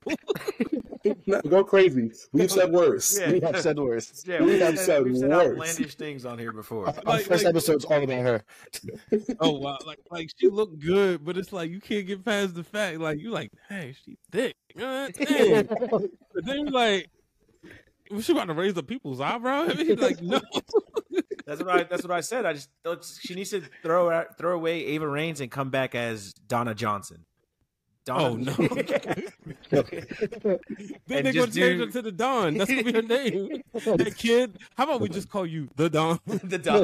No, go crazy. We've said worse. Yeah. We have said worse. Yeah, we've said outlandish things on here before. Our first episode's all about her. Oh wow! Like she looked good, but it's like you can't get past the fact. Like you like, hey, she thick. Dang. But then you're like, was she about to raise the people's eyebrow? I mean, like no. That's what I said. I just she needs to throw away Ava Raines and come back as Donna Johnson. Donna. Oh, no. Then they're going to change her to the Don. That's going to be her name. That kid. How about we just call you the Don? The Don.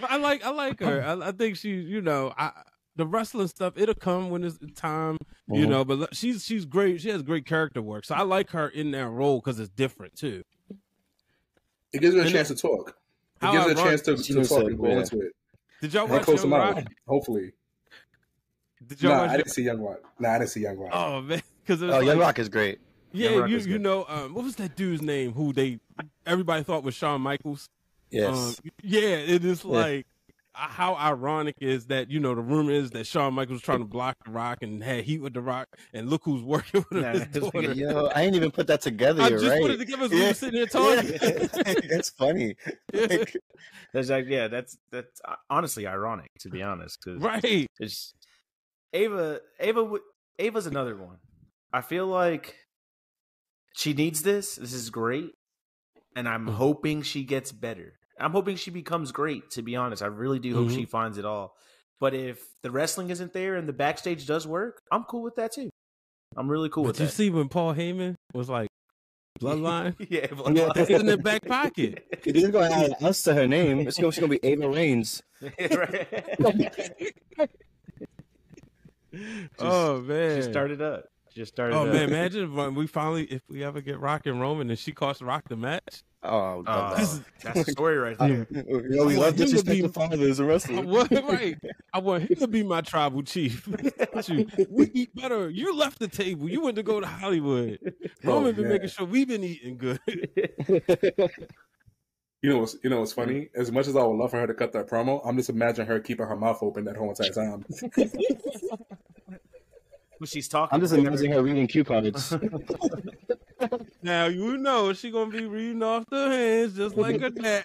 But I like her. I think she, you know, the wrestling stuff, it'll come when it's time, you know, but she's great. She has great character work. So I like her in that role because it's different, too. It gives her a chance to talk. It gives her a chance to talk and go into it. Did y'all watch Young Rock? Hopefully. I didn't see Young Rock. I didn't see Young Rock. Oh man, because Young Rock is great. Yeah, you know, what was that dude's name who everybody thought was Shawn Michaels? Yes. It is like how ironic is that? You know, the rumor is that Shawn Michaels was trying to block The Rock and had heat with The Rock, and look who's working with his daughter. Yo, I ain't even put that together. I just put it together as we were sitting here talking. That's funny. Yeah. That's honestly ironic to be honest. Right. It's. Ava's another one. I feel like she needs this. This is great. And I'm hoping she gets better. I'm hoping she becomes great, to be honest. I really do hope she finds it all. But if the wrestling isn't there and the backstage does work, I'm cool with that too. I'm really cool with that. Did you see when Paul Heyman was like, Bloodline? Bloodline. It's in their back pocket. It isn't going to add us to her name. It's going to be Ava Raines. Right. She started up. Imagine if we ever get Rock and Roman and she costs Rock the match. Oh, that's the story right there. Yo, we love disrespect the father as a wrestler. I want him to be my tribal chief. We eat better. You left the table. You went to go to Hollywood. Roman been making sure we've been eating good. You know what's funny? As much as I would love for her to cut that promo, I'm just imagining her keeping her mouth open that whole entire time. When she's talking, I'm just imagining her reading cue cards. Now you know she's gonna be reading off the hands just like her dad.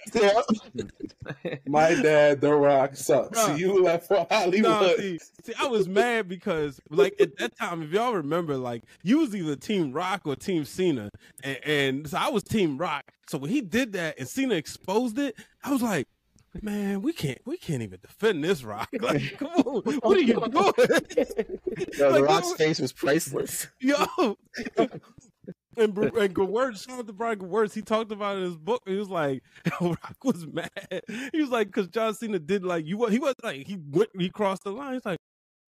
My dad, The Rock, sucks. Nah, you left for Hollywood. Nah, see, I was mad because, like, at that time, if y'all remember, like, you was either Team Rock or Team Cena, and so I was Team Rock. So when he did that and Cena exposed it, I was like, man, we can't even defend this, Rock. Like, come on, what are you doing? Yo, like, The Rock's face was priceless. Yo. And Brian Gewirtz, he talked about it in his book. He was like, Rock was mad. He was like, because John Cena did, like, he crossed the line. He's like,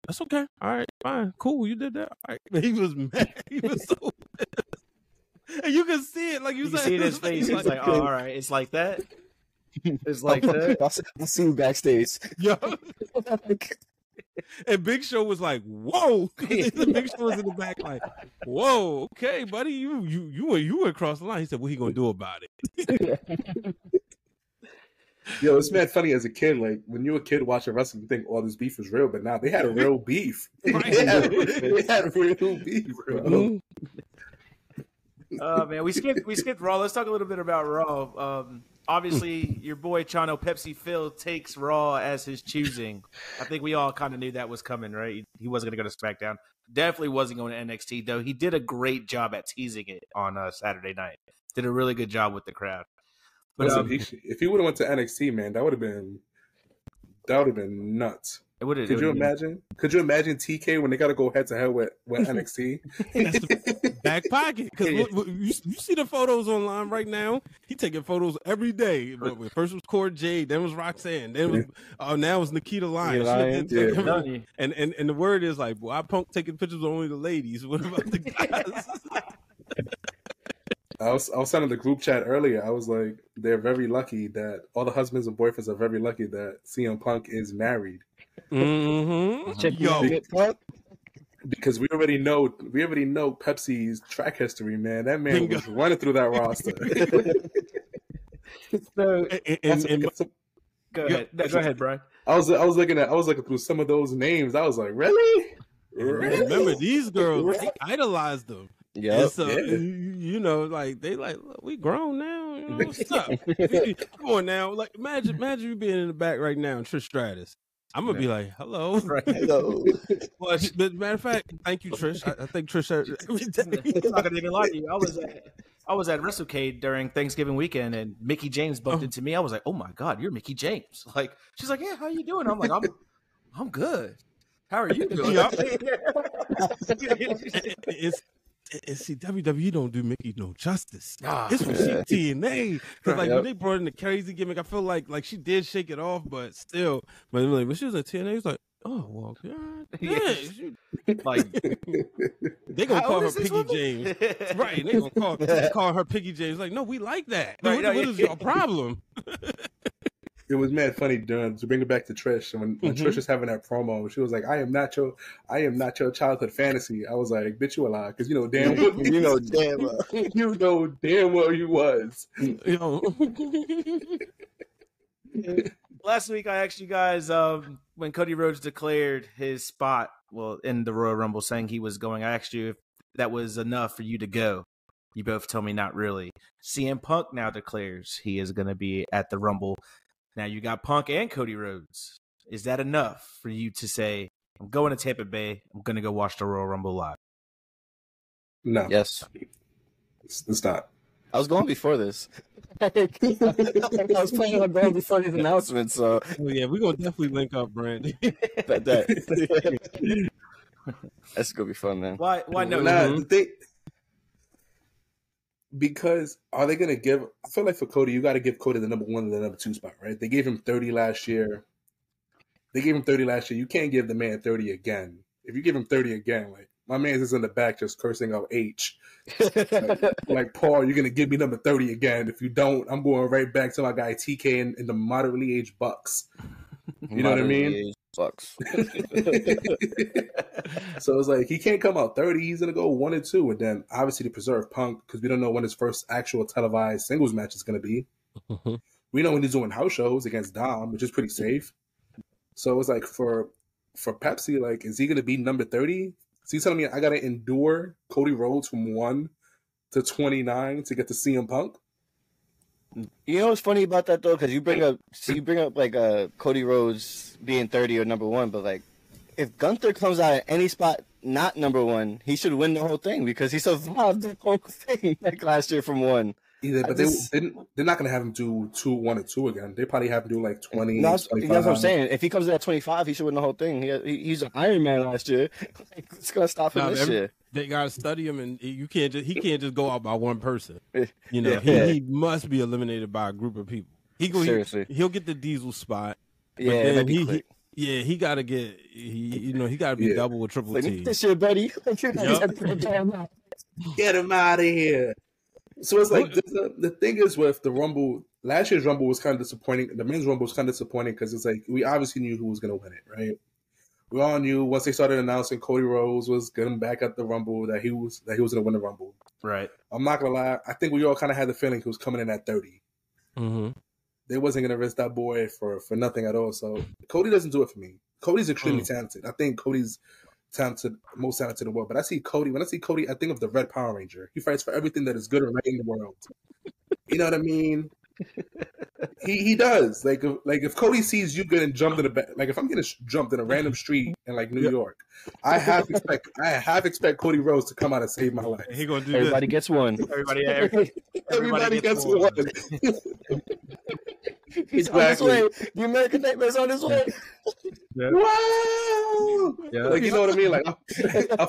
that's okay. All right, fine, cool. You did that. All right. He was mad. He was so mad. And you can see it, like you said. You see it in his face. He's like, oh, all right, it's like that. It's like that. I've seen backstage. Yo. And Big Show was like, "Whoa!" Big Show was in the back, like, "Whoa, okay, buddy, you went across the line." He said, "What he gonna do about it?" Yo, it's mad funny as a kid. Like, when you were a kid watching wrestling, you think all this beef was real, but now they had a real beef. They had real beef. Bro. Man, we skipped Raw. Let's talk a little bit about Raw. Obviously, your boy Chano Pepsi Phil takes Raw as his choosing. I think we all kind of knew that was coming, right? He wasn't going to go to SmackDown. Definitely wasn't going to NXT, though. He did a great job at teasing it on Saturday night. Did a really good job with the crowd. But listen, if he would have went to NXT, man, that would have been nuts. Could you imagine? Could you imagine TK when they got to go head to head with NXT? That's the back pocket, because you see the photos online right now. He taking photos every day. First was Cord Jade, then was Roxanne, then was now it's Nikita Lyons. And the word is like, why Punk taking pictures of only the ladies? What about the guys? I was sending the group chat earlier. I was like, they're very lucky that all the husbands and boyfriends are very lucky that CM Punk is married. Because we already know Pepsi's track history, man. That man was running through that roster. Go ahead, Brian. I was looking through some of those names. I was like, really? Remember these girls? They idolized them. Yep. So, you know, like, they like, look, we grown now. You know, what's up? Come on now, like, imagine you being in the back right now, and Trish Stratus. I'm gonna be like, hello. Right. Hello. Well, but matter of fact, thank you, Trish. I think Trish. I'm not gonna even lie to you. I was at WrestleCade during Thanksgiving weekend, and Mickie James bumped into me. I was like, oh my god, you're Mickie James. Like, she's like, yeah, how you doing? I'm like, I'm good. How are you doing? See, WWE don't do Mickey no justice. This was TNA. Because, like, when they brought in the crazy gimmick, I feel like she did shake it off, but still. But like, when she was at TNA, it's like, oh, well, God. Yeah. Like, they going to call her Piggy James. Right. They going to call her Piggy James. Like, no, we like that. Like, what is your problem? It was mad funny to bring it back to Trish. And when Trish was having that promo, she was like, I am not your childhood fantasy. I was like, bitch, you a lie. Because you know damn well. You know damn well you was. Last week, I asked you guys, when Cody Rhodes declared his spot, well, in the Royal Rumble, saying he was going, I asked you if that was enough for you to go. You both told me not really. CM Punk now declares he is going to be at the Rumble. Now you got Punk and Cody Rhodes. Is that enough for you to say, I'm going to Tampa Bay, I'm going to go watch the Royal Rumble live? No. Yes. It's not. I was going before this. I was planning on going before these announcements. So. Well, yeah, we're going to definitely link up, Brandy. That's going to be fun, man. Why no? Because are they going to give – I feel like for Cody, you got to give Cody the number one and the number two spot, right? They gave him 30 last year. You can't give the man 30 again. If you give him 30 again, like, My man's is in the back just cursing out H. like, Paul, you're going to give me number 30 again. If you don't, I'm going right back to my guy TK and the moderately aged Bucks. You know what I mean? Bucks. So it's like, he can't come out 30. He's going to go 1 and 2. And then, obviously, to preserve Punk, because we don't know when his first actual televised singles match is going to be. Mm-hmm. We know when he's doing house shows against Dom, which is pretty safe. So it's like, for Pepsi, like, is he going to be number 30? So you're telling me I got to endure Cody Rhodes from 1 to 29 to get to CM Punk? You know what's funny about that, though? Because you bring up like, Cody Rhodes being 30 or number 1, but, like, if Gunther comes out at any spot not number 1, he should win the whole thing because he survived the whole thing like last year from 1. Either, but they're not going to have him do 2, 1, and 2 again. They probably have him do like 20. No, that's what I'm saying. If he comes in at 25, he should win the whole thing. He's an Iron Man last year. It's going to stop him this year. They got to study him, and he can't just go out by one person. You know, he must be eliminated by a group of people. Seriously, he'll get the Diesel spot. Yeah, but then he got to get. He got to be double with Triple T. Look at this shit, buddy. Get him out of here. So it's like, the thing is with the Rumble, last year's Rumble was kind of disappointing. The men's Rumble was kind of disappointing because it's like, we obviously knew who was going to win it, right? We all knew once they started announcing Cody Rhodes was getting back at the Rumble that he was going to win the Rumble. Right. I'm not going to lie. I think we all kind of had the feeling he was coming in at 30. Mm-hmm. They wasn't going to risk that boy for nothing at all. So Cody doesn't do it for me. Cody's extremely talented. I think Cody's talented, most talented in the world. But when I see Cody, I think of the Red Power Ranger. He fights for everything that is good and right in the world. You know what I mean? He does. Like if Cody sees you getting jumped in a if I'm getting jumped in a random street in like New York, I half expect Cody Rhodes to come out and save my life. He gonna do everybody this. Gets one. Everybody gets one. He's exactly. On his way. The American Nightmare's on his way. Yeah. Wow! Yeah. Like, you know what I mean? Like, I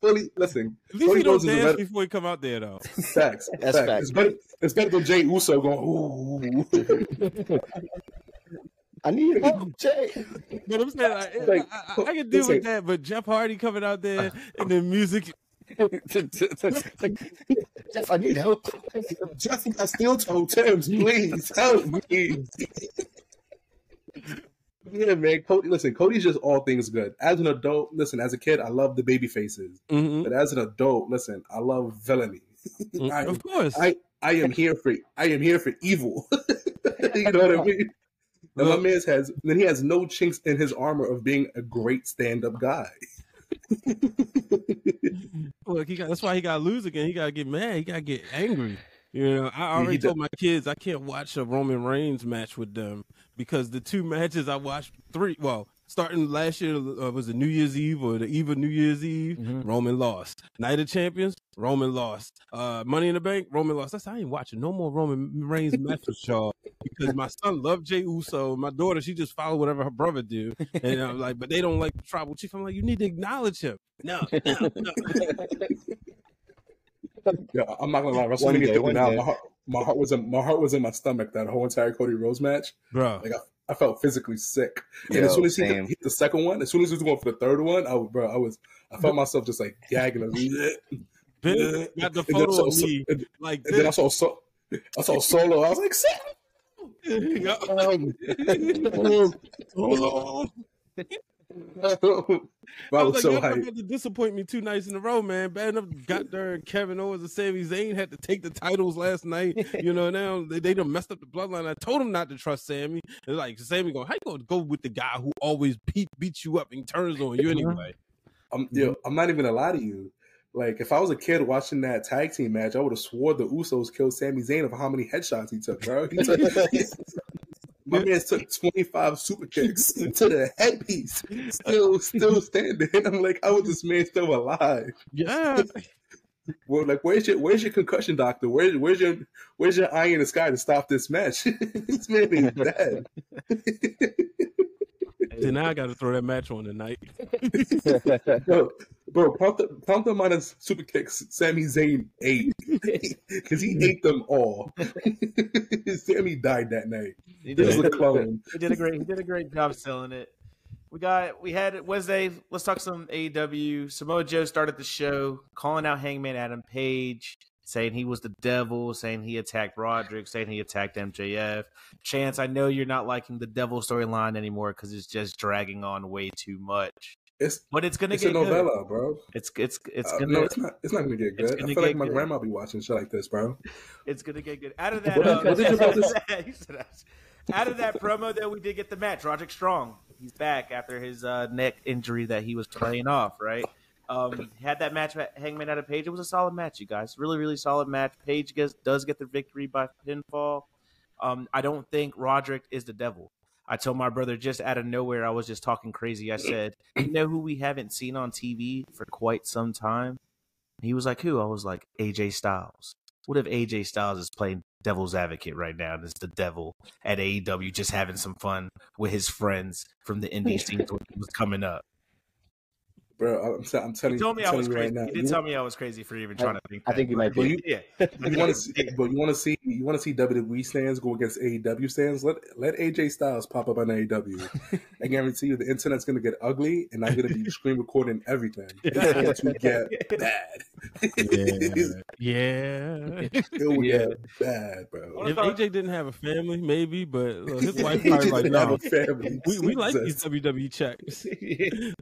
fully listen. At least he don't dance before he come out there, though. Facts. That's facts. It's better than Jay Uso going. Ooh. I need help, Jay. But I'm saying, I can deal with that. But Jeff Hardy coming out there and the music. Jeff, I need help. Jeff, I still told Terms, please help me. Yeah, man. Cody, listen, Cody's just all things good. As an adult, listen, as a kid, I love the baby faces. Mm-hmm. But as an adult, listen, I love villainy. Of course. I am here for evil. You know what I mean? And my man has no chinks in his armor of being a great stand-up guy. Look, that's why he got to lose again. He got to get mad. He got to get angry. You know, I already told my kids I can't watch a Roman Reigns match with them because the two matches I watched, starting last year, was it New Year's Eve or the eve of New Year's Eve? Mm-hmm. Roman lost. Night of Champions, Roman lost. Money in the Bank, Roman lost. I ain't watching no more Roman Reigns matches, y'all, because my son loved Jey Uso. My daughter, she just followed whatever her brother do. And I'm like, but they don't like the Tribal Chief. I'm like, you need to acknowledge him. No. Yeah, I'm not gonna lie. WrestleMania 39, my heart was in my stomach that whole entire Cody Rhodes match, bro. Like I felt physically sick. Yo, and as soon as he hit the second one, as soon as he was going for the third one, I felt myself just like gagging. Ben got the photo of me like this. And then I saw Solo. I was like, sick. I was so hyped. Had to disappoint me 2 nights in a row, man. Bad enough got there and Kevin Owens and Sami Zayn had to take the titles last night. You know, now they done messed up the bloodline. I told him not to trust Sammy. And like Sammy going, how you gonna go with the guy who always beats you up and turns on you anyway? I'm not even gonna lie to you. Like, if I was a kid watching that tag team match, I would have swore the Usos killed Sami Zayn of how many headshots he took, bro. My man took 25 super kicks to the headpiece, still standing. I'm like, how is this man still alive? Yeah. Well, like, where's your concussion doctor? Where's your eye in the sky to stop this match? This man is dead. Then I got to throw that match on tonight. Bro, pump them on his super kicks. Sami Zayn ate because he ate them all. Sammy died that night. He did a great job selling it. We had Wednesday. Let's talk some AEW. Samoa Joe started the show calling out Hangman Adam Page, saying he was the devil, saying he attacked Roderick, saying he attacked MJF. Chance, I know you're not liking the devil storyline anymore because it's just dragging on way too much. It's a novella, bro. It's not gonna get good. I feel like my grandma be watching shit like this, bro. It's gonna get good. Out of that, out of that promo, though, we did get the match. Roderick Strong, he's back after his neck injury that he was playing off. Right, had that match. Hangman out of Page. It was a solid match, you guys. Really, really solid match. Page does get the victory by pinfall. I don't think Roderick is the devil. I told my brother just out of nowhere, I was just talking crazy. I said, you know who we haven't seen on TV for quite some time? He was like, who? I was like, AJ Styles. What if AJ Styles is playing devil's advocate right now and is the devil at AEW just having some fun with his friends from the indie scene when he was coming up? Bro, I'm telling you. You told me I was crazy right now. You didn't tell me I was crazy for even trying to think that. I think you might be. Yeah. You want to see WWE stands go against AEW stands? Let AJ Styles pop up on AEW. I guarantee you the internet's going to get ugly and I'm going to be screen recording everything. It's going to get bad. Yeah. It will get bad, bro. If AJ didn't have a family, maybe, but look, his wife probably like, no. We like these WWE checks.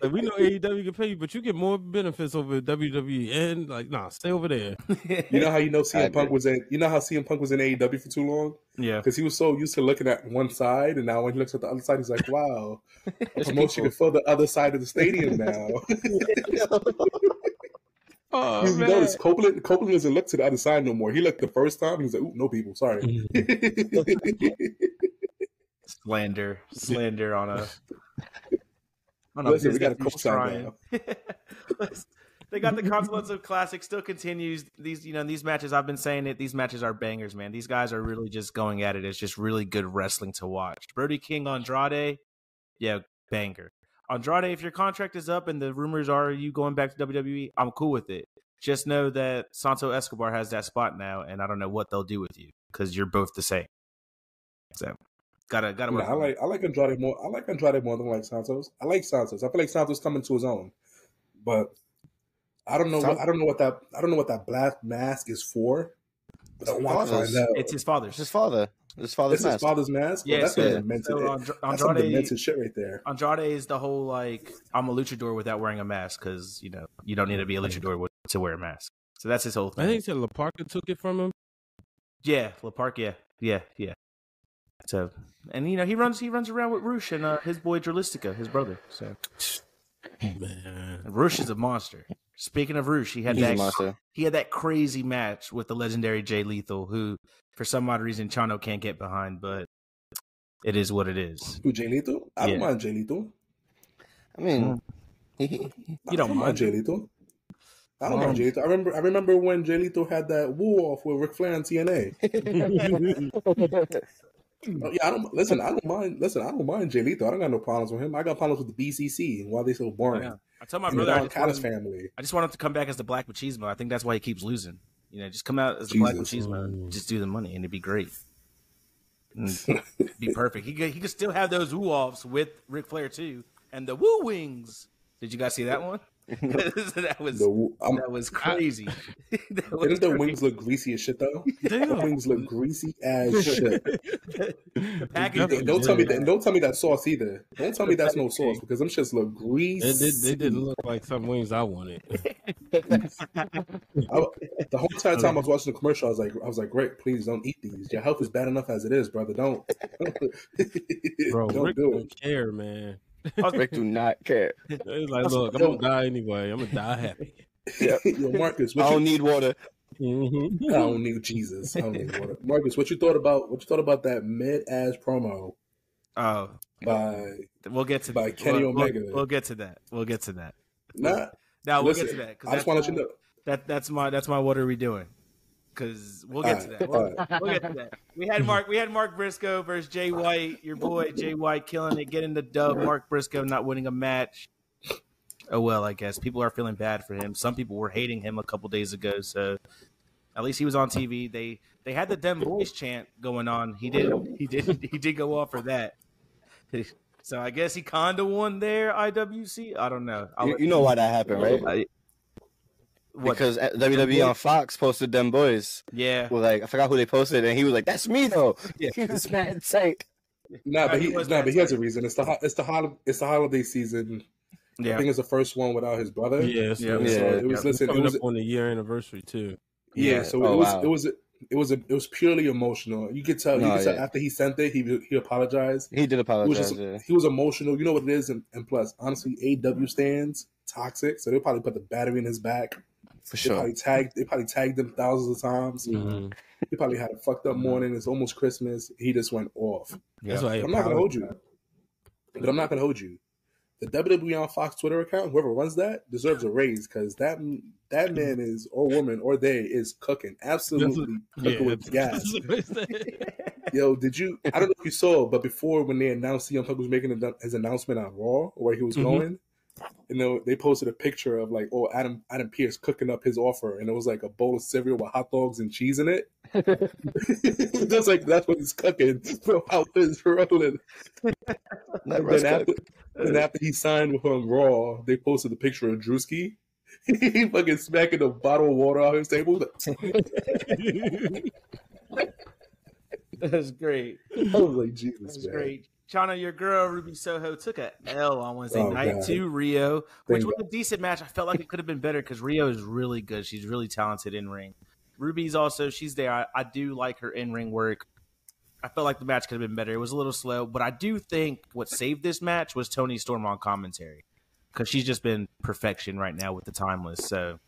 Like, we know AEW can pay you, but you get more benefits over WWE and like, nah, stay over there. You know how CM Punk was in AEW for too long? Yeah. Because he was so used to looking at one side, and now when he looks at the other side, he's like, wow, a promotion can fill the other side of the stadium now. Oh, you notice Copeland doesn't look to the other side no more. He looked the first time, he's like, ooh, no people, sorry. Slander on a... Listen, we got a co-sign now. They got the Consequence of Classic still continues. These matches, I've been saying it, these matches are bangers, man. These guys are really just going at it. It's just really good wrestling to watch. Brody King, Andrade, yeah, banger. Andrade, if your contract is up and the rumors are you going back to WWE, I'm cool with it. Just know that Santo Escobar has that spot now, and I don't know what they'll do with you because you're both the same. So... Gotta work. I like Andrade more. I like Andrade more than I like Santos. I like Santos. I feel like Santos coming to his own, but I don't know what that black mask is for. But I want to find out. It's his father's. His father's mask. Yeah, that's some demented shit right there. Andrade is the whole like I'm a luchador without wearing a mask because you don't need to be a luchador to wear a mask. So that's his whole thing. I think he said Laparca took it from him. Yeah, Laparca. Yeah. So, and he runs around with Roosh and his boy Dralistico, his brother. So, man. Roosh is a monster. Speaking of Roosh, he had that crazy match with the legendary Jay Lethal, who for some odd reason Chano can't get behind, but it is what it is. Who, Jay Lethal? I don't mind Jay Lethal. I mean, you don't mind Jay Lethal. I don't know, Jay Lethal. I remember when Jay Lethal had that woo-off with Ric Flair on TNA. I don't mind Jay Lethal. I don't got no problems with him. I got problems with the BCC and why they so boring. Yeah. I tell my brother, I just want him to come back as the Black Machismo. I think that's why he keeps losing. Just come out as the Black Machismo and just do the money, and it'd be great. It'd be perfect. He could still have those woo-offs with Ric Flair too, and the woo wings. Did you guys see that one? That was crazy. Didn't the wings look greasy as shit though? The wings look greasy as shit. Don't tell me that sauce either. Don't tell me that's no sauce because them shits look greasy. They didn't look like some wings I wanted. The whole entire time I was watching the commercial, I was like, great, please don't eat these. Your health is bad enough as it is, brother. Don't. Bro, don't do it. Care, man. Rick do not care. He's like, look, I'm gonna die anyway. I'm gonna die happy. Yeah. Yo, Marcus, I don't need water. Mm-hmm. I don't need Jesus. I don't need water. Marcus, what you thought about that mid ass promo? Oh, by Kenny Omega. We'll get to that. We'll get to that. I just want to let you know that's my what are we doing? Because we'll get to that. We had Mark Briscoe versus Jay White. Your boy Jay White killing it, getting the dub. Mark Briscoe not winning a match. Oh well, I guess people are feeling bad for him. Some people were hating him a couple days ago, so at least he was on TV. They had the Dem Boys chant going on. He did go off for that. So I guess he kind of won there, IWC. I don't know. You know why that happened, right? Because WWE on Fox posted them boys. Yeah. Well, like, I forgot who they posted, and he was like, that's me, though. Yeah. He was mad tight. But he has a reason. It's the holiday season. Yeah. I think it's the first one without his brother. Yeah. So, it was up on the year anniversary, too. Yeah. So it was purely emotional. You could tell. After he sent it, he apologized. He did apologize. He was emotional. You know what it is, and plus, honestly, AW stands toxic, so they probably put the battery in his back. For sure. They probably tagged him thousands of times. Mm-hmm. He probably had a fucked up morning. It's almost Christmas. He just went off. Yeah. But I'm not gonna hold you. The WWE on Fox Twitter account, whoever runs that, deserves a raise because that man is, or woman, or they is cooking. Absolutely cooking with gas. Yo, I don't know if you saw, but before when they announced CM Punk was making his announcement on Raw, where he was going, you know, they posted a picture of like, oh, Adam Pearce cooking up his offer, and it was like a bowl of cereal with hot dogs and cheese in it. Just like that's what he's cooking. How is rolling? Then after he signed with him Raw, they posted a picture of Drewski. He fucking smacking the bottle of water off his table. That's great. I was like, Jesus, that's man. Great. Chano, your girl Ruby Soho took a L on Wednesday night to Rio, which was a decent match. I felt like it could have been better because Rio is really good. She's really talented in ring. Ruby's also, she's there. I do like her in ring work. I felt like the match could have been better. It was a little slow, but I do think what saved this match was Toni Storm on commentary because she's just been perfection right now with the Timeless. So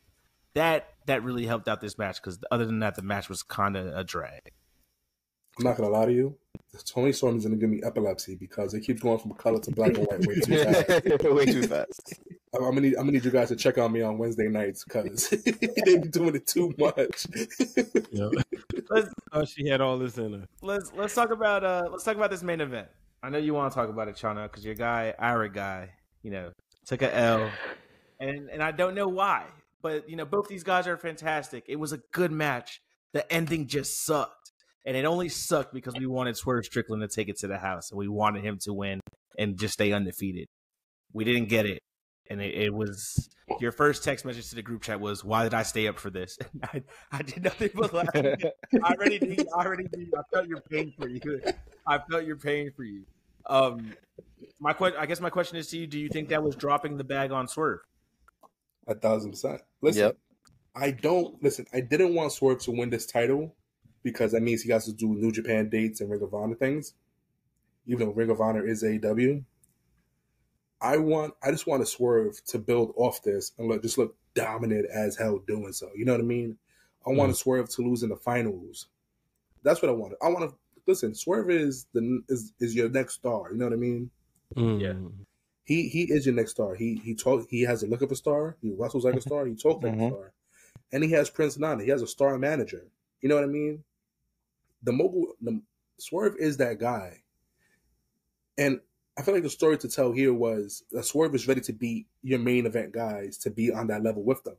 that really helped out this match because other than that, the match was kind of a drag. I'm not going to lie to you. Toni Storm is going to give me epilepsy because it keeps going from color to black and white way too fast. Way too fast. I'm gonna need you guys to check on me on Wednesday nights because they be doing it too much. Yeah. She had all this in her. Let's talk about this main event. I know you want to talk about it, Chana, because your guy, our guy, you know, took a L, and I don't know why, but you know, both these guys are fantastic. It was a good match. The ending just sucked. And it only sucked because we wanted Swerve Strickland to take it to the house, and we wanted him to win and just stay undefeated. We didn't get it, and it was your first text message to the group chat was, "Why did I stay up for this?" And I did nothing but laugh. I already knew. I felt your pain for you. My question is to you: do you think that was dropping the bag on Swerve? 1,000%. Listen, yep. I didn't want Swerve to win this title, because that means he has to do New Japan dates and Ring of Honor things, even though Ring of Honor is AEW. I just want to Swerve to build off this and look dominant as hell doing so. You know what I mean? I want to Swerve to lose in the finals. That's what I wanted. I want to listen. Swerve is your next star. You know what I mean? Mm. Yeah. He is your next star. He has the look of a star. He wrestles like a star. He talks like a star, and he has Prince Nana. He has a star manager. You know what I mean? Swerve is that guy. And I feel like the story to tell here was that Swerve is ready to beat your main event guys to be on that level with them.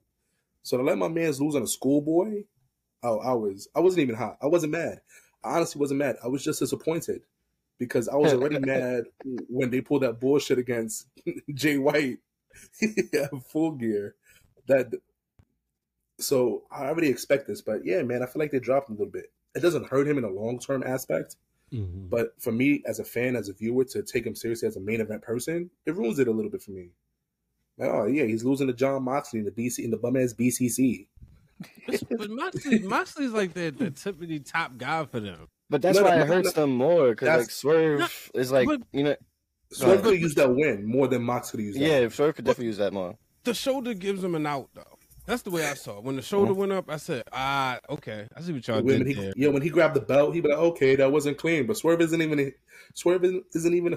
So to let my mans lose on a schoolboy, I wasn't even hot. I wasn't mad. I honestly wasn't mad. I was just disappointed because I was already mad when they pulled that bullshit against Jay White. Full Gear. So I already expect this, but yeah, man, I feel like they dropped him a little bit. It doesn't hurt him in a long-term aspect, but for me as a fan, as a viewer, to take him seriously as a main event person, it ruins it a little bit for me. Like, oh yeah, he's losing to John Moxley in the bum ass BCC. But Moxley's like the typically top guy for them. But that's why it hurts them more because like Swerve is like Swerve could use that win more than Moxley used. Yeah, Swerve could definitely use that more. The shoulder gives him an out though. That's the way I saw it. When the shoulder went up, I said, okay. I see what y'all did there. Yeah, when he grabbed the belt, he was like, okay, that wasn't clean. But Swerve isn't even a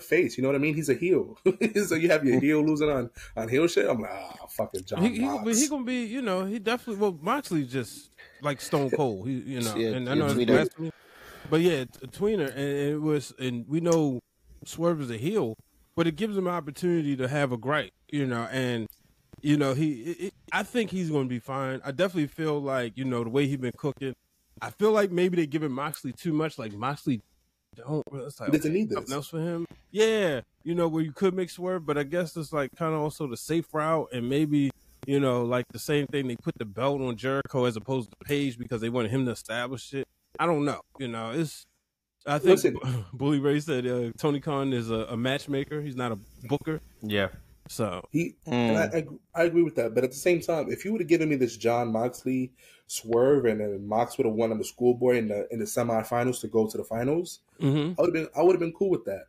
face. You know what I mean? He's a heel. So you have your heel losing on heel shit? I'm like, fucking John Mox. But he going to be, he definitely, Moxley's just like Stone Cold. I know it's blasphemy. But yeah, a tweener. And we know Swerve is a heel, but it gives him an opportunity to have a gripe, and... I think he's going to be fine. I definitely feel like, the way he's been cooking, I feel like maybe they're giving Moxley too much. Like Moxley don't. It's like, doesn't need something else for him. Yeah, you know, where you could mix work, but I guess it's like kind of also the safe route, and maybe, you know, like the same thing, they put the belt on Jericho as opposed to Paige because they wanted him to establish it. I don't know. You know, it's, I think Bully Ray said Tony Khan is a matchmaker. He's not a booker. Yeah. So he, and I agree with that. But at the same time, if you would have given me this Jon Moxley swerve and then Mox would have won on the schoolboy in the semifinals to go to the finals, I would have been cool with that.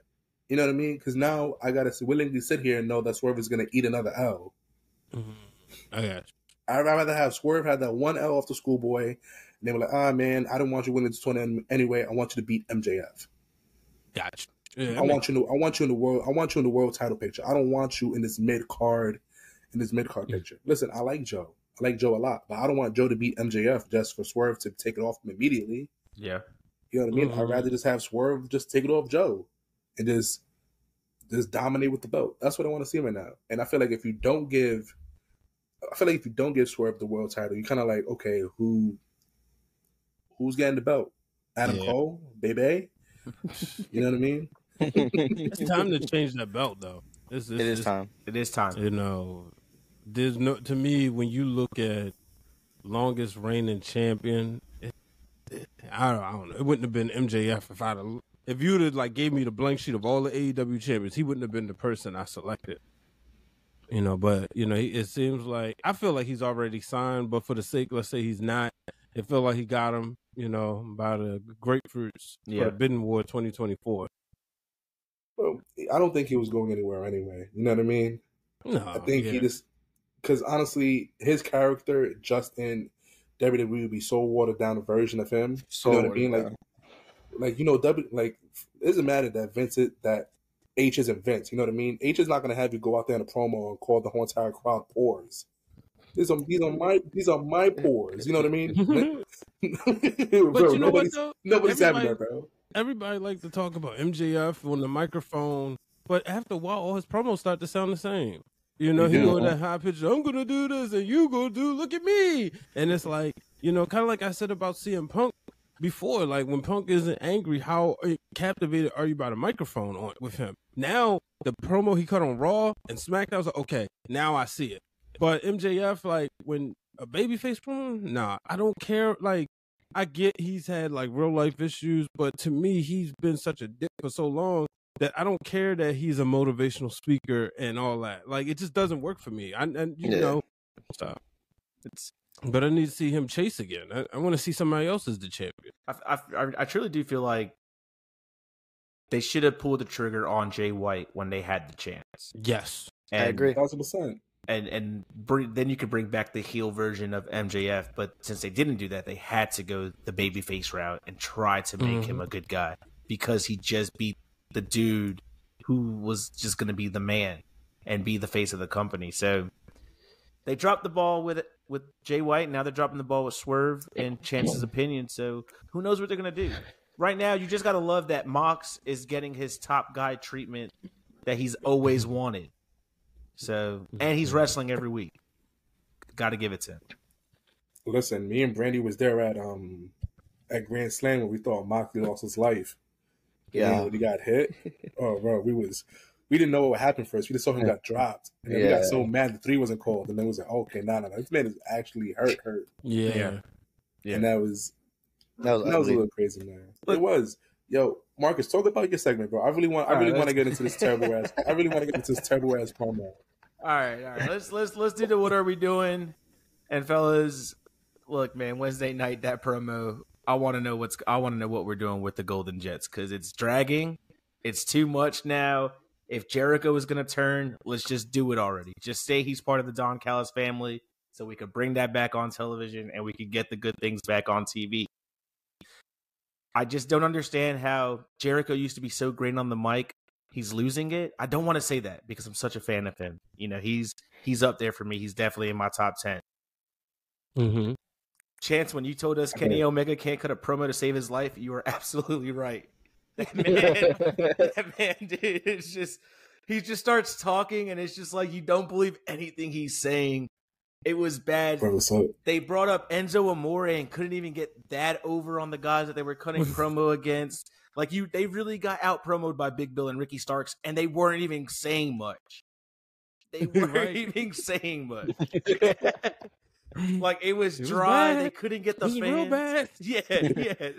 You know what I mean? Because now I got to willingly sit here and know that Swerve is going to eat another L. Mm-hmm. I got you. I'd rather have Swerve have that one L off the schoolboy, and they were like, ah, man, I don't want you winning this tournament anyway. I want you to beat MJF. Gotcha. Yeah, I want you in the world title picture. I don't want you in this mid card picture. Listen, I like Joe a lot, but I don't want Joe to beat MJF just for Swerve to take it off him immediately. Yeah, you know what I mean. Mm-hmm. I'd rather just have Swerve just take it off Joe and just dominate with the belt. That's what I want to see right now. And I feel like if you don't give Swerve the world title, you're kind of like, okay, who's getting the belt? Adam Cole, Bebe. You know what I mean? It's time to change that belt, though. It is time. You know, there's no, to me, when you look at longest reigning champion, I don't know. It wouldn't have been MJF if you'd have like gave me the blank sheet of all the AEW champions, he wouldn't have been the person I selected. You know, but you know, it seems like, I feel like he's already signed, but for the sake, let's say he's not. It felt like he got him, you know, by the grapefruits for the bidding war 2024. Well, I don't think he was going anywhere anyway. You know what I mean? No, I think he just, because honestly, his character just in WWE would be so watered down a version of him. So you know what I mean? Like you know, it doesn't matter that H isn't Vince. You know what I mean? H is not going to have you go out there in a promo and call the whole entire crowd pores. These are my pores. You know what I mean? But bro, you know what, though? Nobody's having that, bro. Everybody likes to talk about MJF on the microphone, but after a while, all his promos start to sound the same. You know, he go that high pitch, I'm going to do this, and you go do, look at me. And it's like, you know, kind of like I said about CM Punk before, like when Punk isn't angry, how captivated are you by the microphone with him? Now, the promo he cut on Raw and SmackDown, I was like, okay, now I see it. But MJF, like, when a babyface promo, nah, I don't care. Like, I get he's had, like, real-life issues, but to me, he's been such a dick for so long that I don't care that he's a motivational speaker and all that. Like, it just doesn't work for me. I know. Stop. But I need to see him chase again. I want to see somebody else as the champion. I truly do feel like they should have pulled the trigger on Jay White when they had the chance. Yes. I agree. 1,000%. Then you could bring back the heel version of MJF, but since they didn't do that, they had to go the babyface route and try to make him a good guy because he just beat the dude who was just going to be the man and be the face of the company. So they dropped the ball with Jay White. Now they're dropping the ball with Swerve and Chance's opinion. So who knows what they're going to do? Right now, you just got to love that Mox is getting his top guy treatment that he's always wanted. So, and he's wrestling every week. Got to give it to him. Listen, me and Brandy was there at Grand Slam when we thought Moxley lost his life. Yeah, when he got hit. Oh, bro, we didn't know what happened first. We just saw him got dropped, and then we got so mad the three wasn't called, and then it was like, okay, no, this man is actually hurt. Yeah. And that was a little crazy, man. Look, it was. Yo, Marcus, talk about your segment, bro. I really want to get into this terrible ass. I really want to get into this terrible ass promo. All right. Let's do the what are we doing? And fellas, look, man, Wednesday night that promo. I want to know what we're doing with the Golden Jets because it's dragging. It's too much now. If Jericho is gonna turn, let's just do it already. Just say he's part of the Don Callis family, so we could bring that back on television and we could get the good things back on TV. I just don't understand how Jericho used to be so great on the mic. He's losing it. I don't want to say that because I'm such a fan of him. You know, he's up there for me. He's definitely in my top 10. Mm-hmm. Chance, when you told us Kenny Omega can't cut a promo to save his life, you were absolutely right. That man, dude, it's just, he just starts talking and it's just like you don't believe anything he's saying. It was bad. Bro, they brought up Enzo Amore and couldn't even get that over on the guys that they were cutting promo against. Like, they really got out promoted by Big Bill and Ricky Starks, and they weren't even saying much. They weren't even saying much. Like, it was dry. Bad. They couldn't get the fans. Real bad. Yeah, yeah.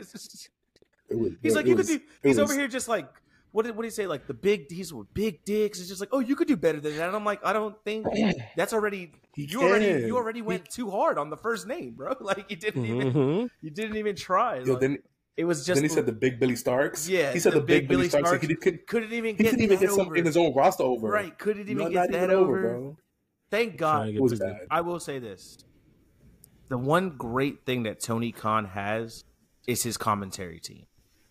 He's over here just like, what do you say? Like, these were big dicks. It's just like, oh, you could do better than that. And I'm like, I don't think that's already. You already went too hard on the first name, bro. Like, you didn't even try. Yo, like, then he said the Big Billy Starks. Yeah, he said the Big Billy Starks. Like, he couldn't even get something in his own roster over. Right, couldn't even get that over, bro. Thank God. I will say this. The one great thing that Tony Khan has is his commentary team.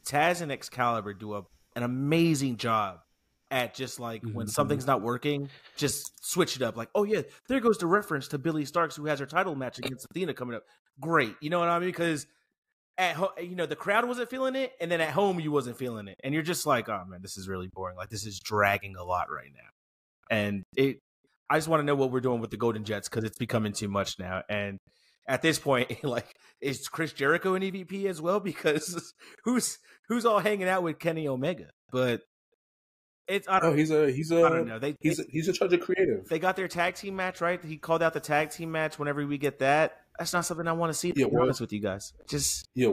Taz and Excalibur do an amazing job at just like when something's not working, just switch it up. Like, oh yeah, there goes the reference to Billy Starks who has her title match against Athena coming up. Great. You know what I mean? Because at home, you know, the crowd wasn't feeling it, and then at home you wasn't feeling it. And you're just like, oh man, this is really boring. Like, this is dragging a lot right now. And I just want to know what we're doing with the Golden Jets because it's becoming too much now. And at this point, like, is Chris Jericho an EVP as well? Because who's all hanging out with Kenny Omega? But it's I don't know. He's in charge of creative. They got their tag team match, right? He called out the tag team match. Whenever we get that, that's not something I want to see. Yeah, honest with you guys, what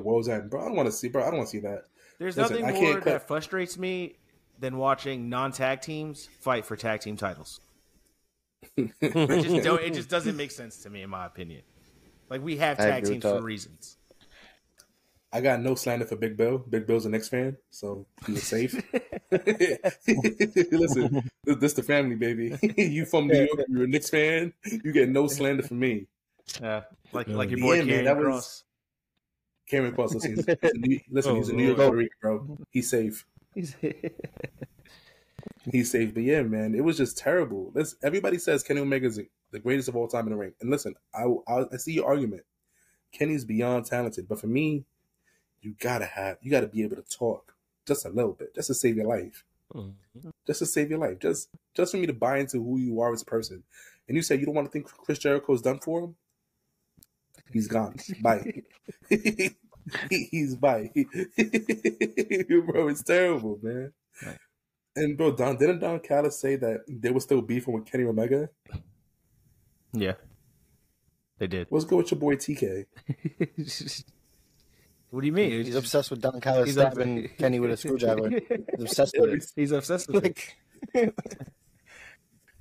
was that, bro? I don't want to see, bro. I don't want to see that. There's nothing more that frustrates me than watching non-tag teams fight for tag team titles. It just doesn't make sense to me, in my opinion. Like, we have tag teams for reasons. I got no slander for Big Bill. Big Bill's a Knicks fan, so he's safe. Listen, this the family, baby. You from New York, you're a Knicks fan. You get no slander from me. Like your boy Cameron Cross. Listen, he's a New York Puerto Rican, bro. He's safe. He's safe, but yeah, man, it was just terrible. Everybody says Kenny Omega is the greatest of all time in the ring, and listen, I see your argument. Kenny's beyond talented, but for me, you gotta be able to talk just a little bit, just to save your life, just for me to buy into who you are as a person. And you say you don't want to think Chris Jericho's done for him. He's gone. Bye. He's bye. Bro, it's terrible, man. Right. And bro, didn't Don Callis say that they were still beefing with Kenny Omega? Yeah, they did. What's good with your boy TK? What do you mean? He's obsessed with Don Callis stabbing Kenny with a screwdriver. He's obsessed with it. He's obsessed with it.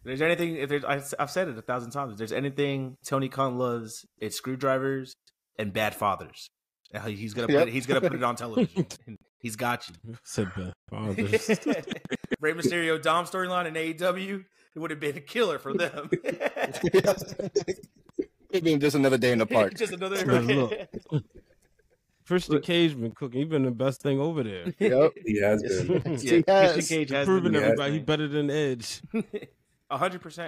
There's anything? I've said it 1,000 times. If there's anything Tony Khan loves, it's screwdrivers and bad fathers. He's gonna put it on television. He's got you. Said bad fathers. Rey Mysterio Dom storyline in AEW, it would have been a killer for them. It'd been just another day in the park. Just another day. Christian Cage been cooking. He's been the best thing over there. Yep, he has been. Christian Cage has proven everybody he's better than Edge. 100%.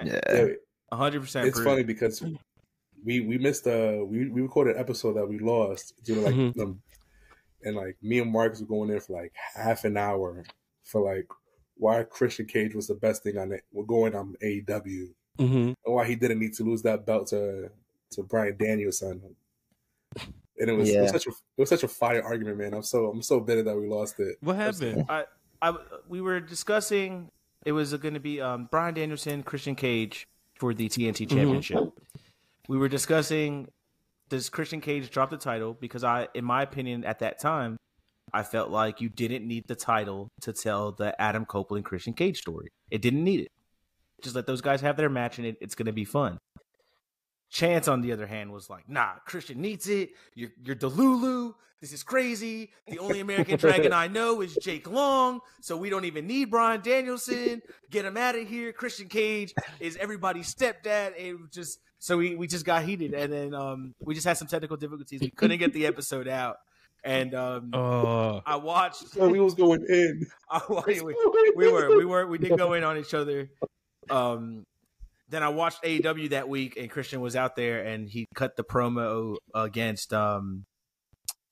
Yeah, 100%. It's funny because we missed we recorded an episode that we lost due to and like me and Marcus were going in for like half an hour for like why Christian Cage was the best thing on it. We're going on AEW and why he didn't need to lose that belt to Bryan Danielson. And it was such a fire argument, man. I'm so bitter that we lost it. What happened? We were discussing it was going to be Bryan Danielson, Christian Cage for the TNT Championship. We were discussing, does Christian Cage drop the title? Because in my opinion, at that time, I felt like you didn't need the title to tell the Adam Copeland Christian Cage story. It didn't need it. Just let those guys have their match, and it's going to be fun. Chance, on the other hand, was like, nah, Christian needs it. You're Delulu. This is crazy. The only American Dragon I know is Jake Long, so we don't even need Bryan Danielson. Get him out of here. Christian Cage is everybody's stepdad. So we just got heated, and then we just had some technical difficulties. We couldn't get the episode out, and I watched. We was going in. We did go in on each other. Then I watched AEW that week, and Christian was out there, and he cut the promo against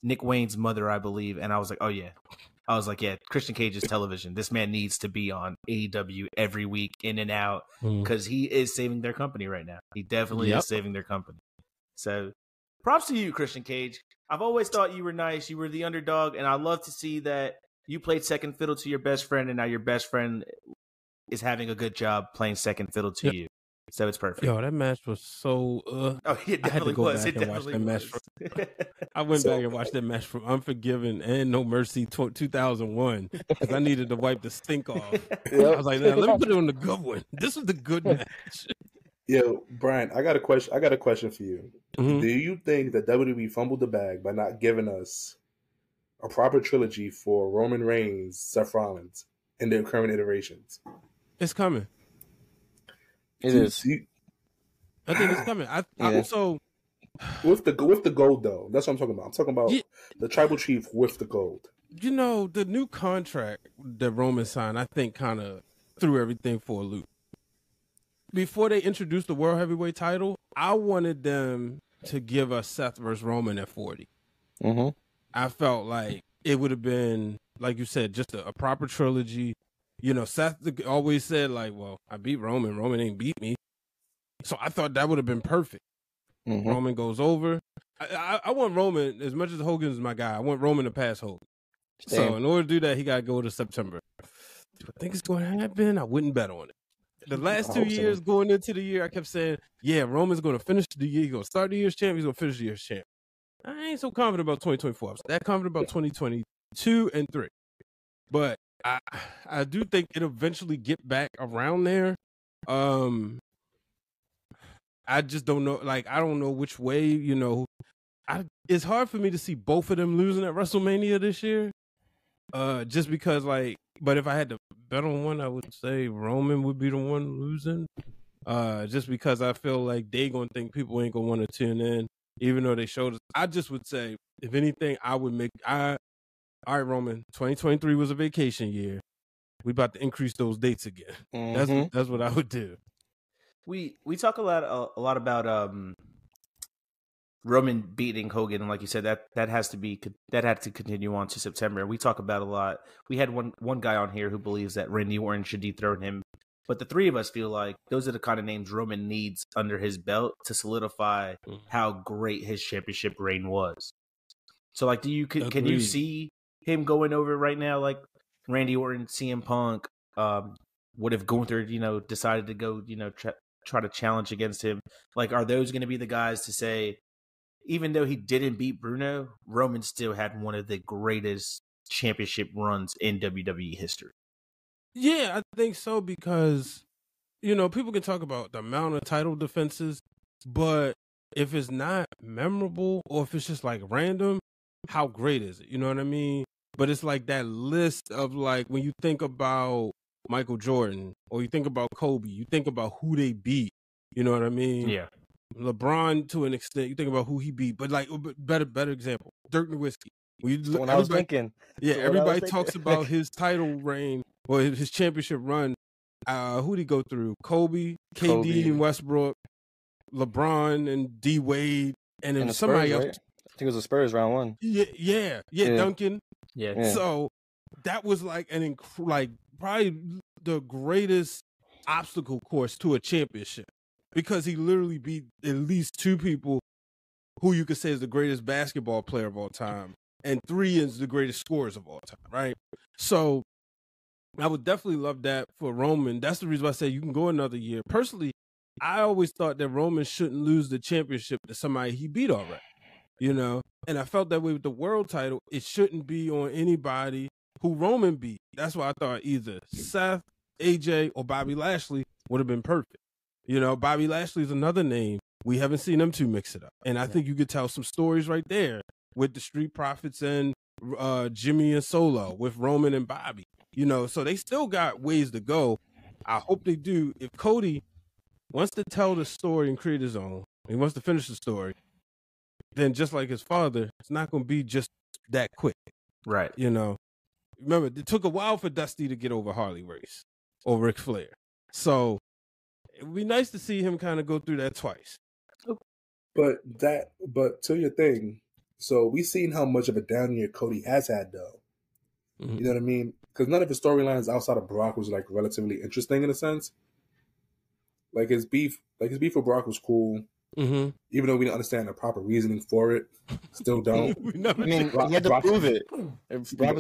Nick Wayne's mother, I believe. And I was like, oh, yeah. I was like, yeah, Christian Cage is television. This man needs to be on AEW every week, in and out, because he is saving their company right now. He definitely is saving their company. So props to you, Christian Cage. I've always thought you were nice. You were the underdog, and I love to see that you played second fiddle to your best friend, and now your best friend is having a good job playing second fiddle to you. So it's perfect. Yo, that match was so... oh, it definitely was. It definitely was. I went back and watched that match from Unforgiven and No Mercy 2001 because I needed to wipe the stink off. Yep. I was like, nah, let me put it on the good one. This was the good match. Yo, Brian, I got a question for you. Mm-hmm. Do you think that WWE fumbled the bag by not giving us a proper trilogy for Roman Reigns, Seth Rollins, and their current iterations? It's coming. I think it's coming. I also with the gold though. That's what I'm talking about. I'm talking about the tribal chief with the gold. You know, the new contract that Roman signed, I think, kind of threw everything for a loop. Before they introduced the world heavyweight title, I wanted them to give us Seth versus Roman at 40. Mm-hmm. I felt like it would have been, like you said, just a proper trilogy. You know, Seth always said, like, well, I beat Roman. Roman ain't beat me. So I thought that would have been perfect. Mm-hmm. Roman goes over. I want Roman, as much as Hogan's my guy, I want Roman to pass Hogan. Same. So in order to do that, he got to go to September. Do I think it's going to happen? I wouldn't bet on it. The last 2 years going into the year, I kept saying, yeah, Roman's going to finish the year. He's going to start the year's champ. He's going to finish the year's champ. I ain't so confident about 2024. I was that confident about 2022 and 3. But I do think it eventually get back around there. I just don't know. Like, I don't know which way, you know. It's hard for me to see both of them losing at WrestleMania this year. Just because, like, but if I had to bet on one, I would say Roman would be the one losing. Just because I feel like they going to think people ain't going to want to tune in, even though they showed us. I just would say, if anything, I would make... All right, Roman, 2023 was a vacation year. We about to increase those dates again. Mm-hmm. That's what I would do. We talk a lot about Roman beating Hogan, and like you said, that had to continue on to September. We talk about a lot. We had one guy on here who believes that Randy Orton should dethrone him, but the three of us feel like those are the kind of names Roman needs under his belt to solidify how great his championship reign was. So, like, can you see him going over right now, like Randy Orton, CM Punk? What if Gunther, you know, decided to go, you know, try to challenge against him? Like, are those going to be the guys to say, even though he didn't beat Bruno, Roman still had one of the greatest championship runs in WWE history? Yeah, I think so, because, you know, people can talk about the amount of title defenses, but if it's not memorable or if it's just, like, random, how great is it? You know what I mean? But it's like that list of, like, when you think about Michael Jordan or you think about Kobe, you think about who they beat. You know what I mean? Yeah. LeBron, to an extent, you think about who he beat. But, like, better example, Dirk Nowitzki. When I was thinking. Yeah, everybody talks about his title reign or his championship run. Who did he go through? Kobe, KD, and Westbrook, LeBron, and D Wade, and then somebody else. Right? I think it was the Spurs round one. Yeah. Duncan. Yeah. So that was like an probably the greatest obstacle course to a championship, because he literally beat at least two people who you could say is the greatest basketball player of all time, and three is the greatest scorers of all time, right? So I would definitely love that for Roman. That's the reason why I say you can go another year. Personally, I always thought that Roman shouldn't lose the championship to somebody he beat already. You know, and I felt that way with the world title. It shouldn't be on anybody who Roman beat. That's why I thought either Seth, AJ, or Bobby Lashley would have been perfect. You know, Bobby Lashley is another name. We haven't seen them two mix it up. And I think you could tell some stories right there with the Street Profits and Jimmy and Solo, with Roman and Bobby. You know, so they still got ways to go. I hope they do. If Cody wants to tell the story and create his own, he wants to finish the story, then just like his father, it's not going to be just that quick. Right. You know, remember, it took a while for Dusty to get over Harley Race or Ric Flair. So it would be nice to see him kind of go through that twice. But to your thing, So we've seen how much of a down year Cody has had, though. Mm-hmm. You know what I mean? Because none of his storylines outside of Brock was like relatively interesting in a sense. Like his beef with Brock was cool. Mm-hmm. Even though we don't understand the proper reasoning for it, still don't. Brock, he had to prove it. Brock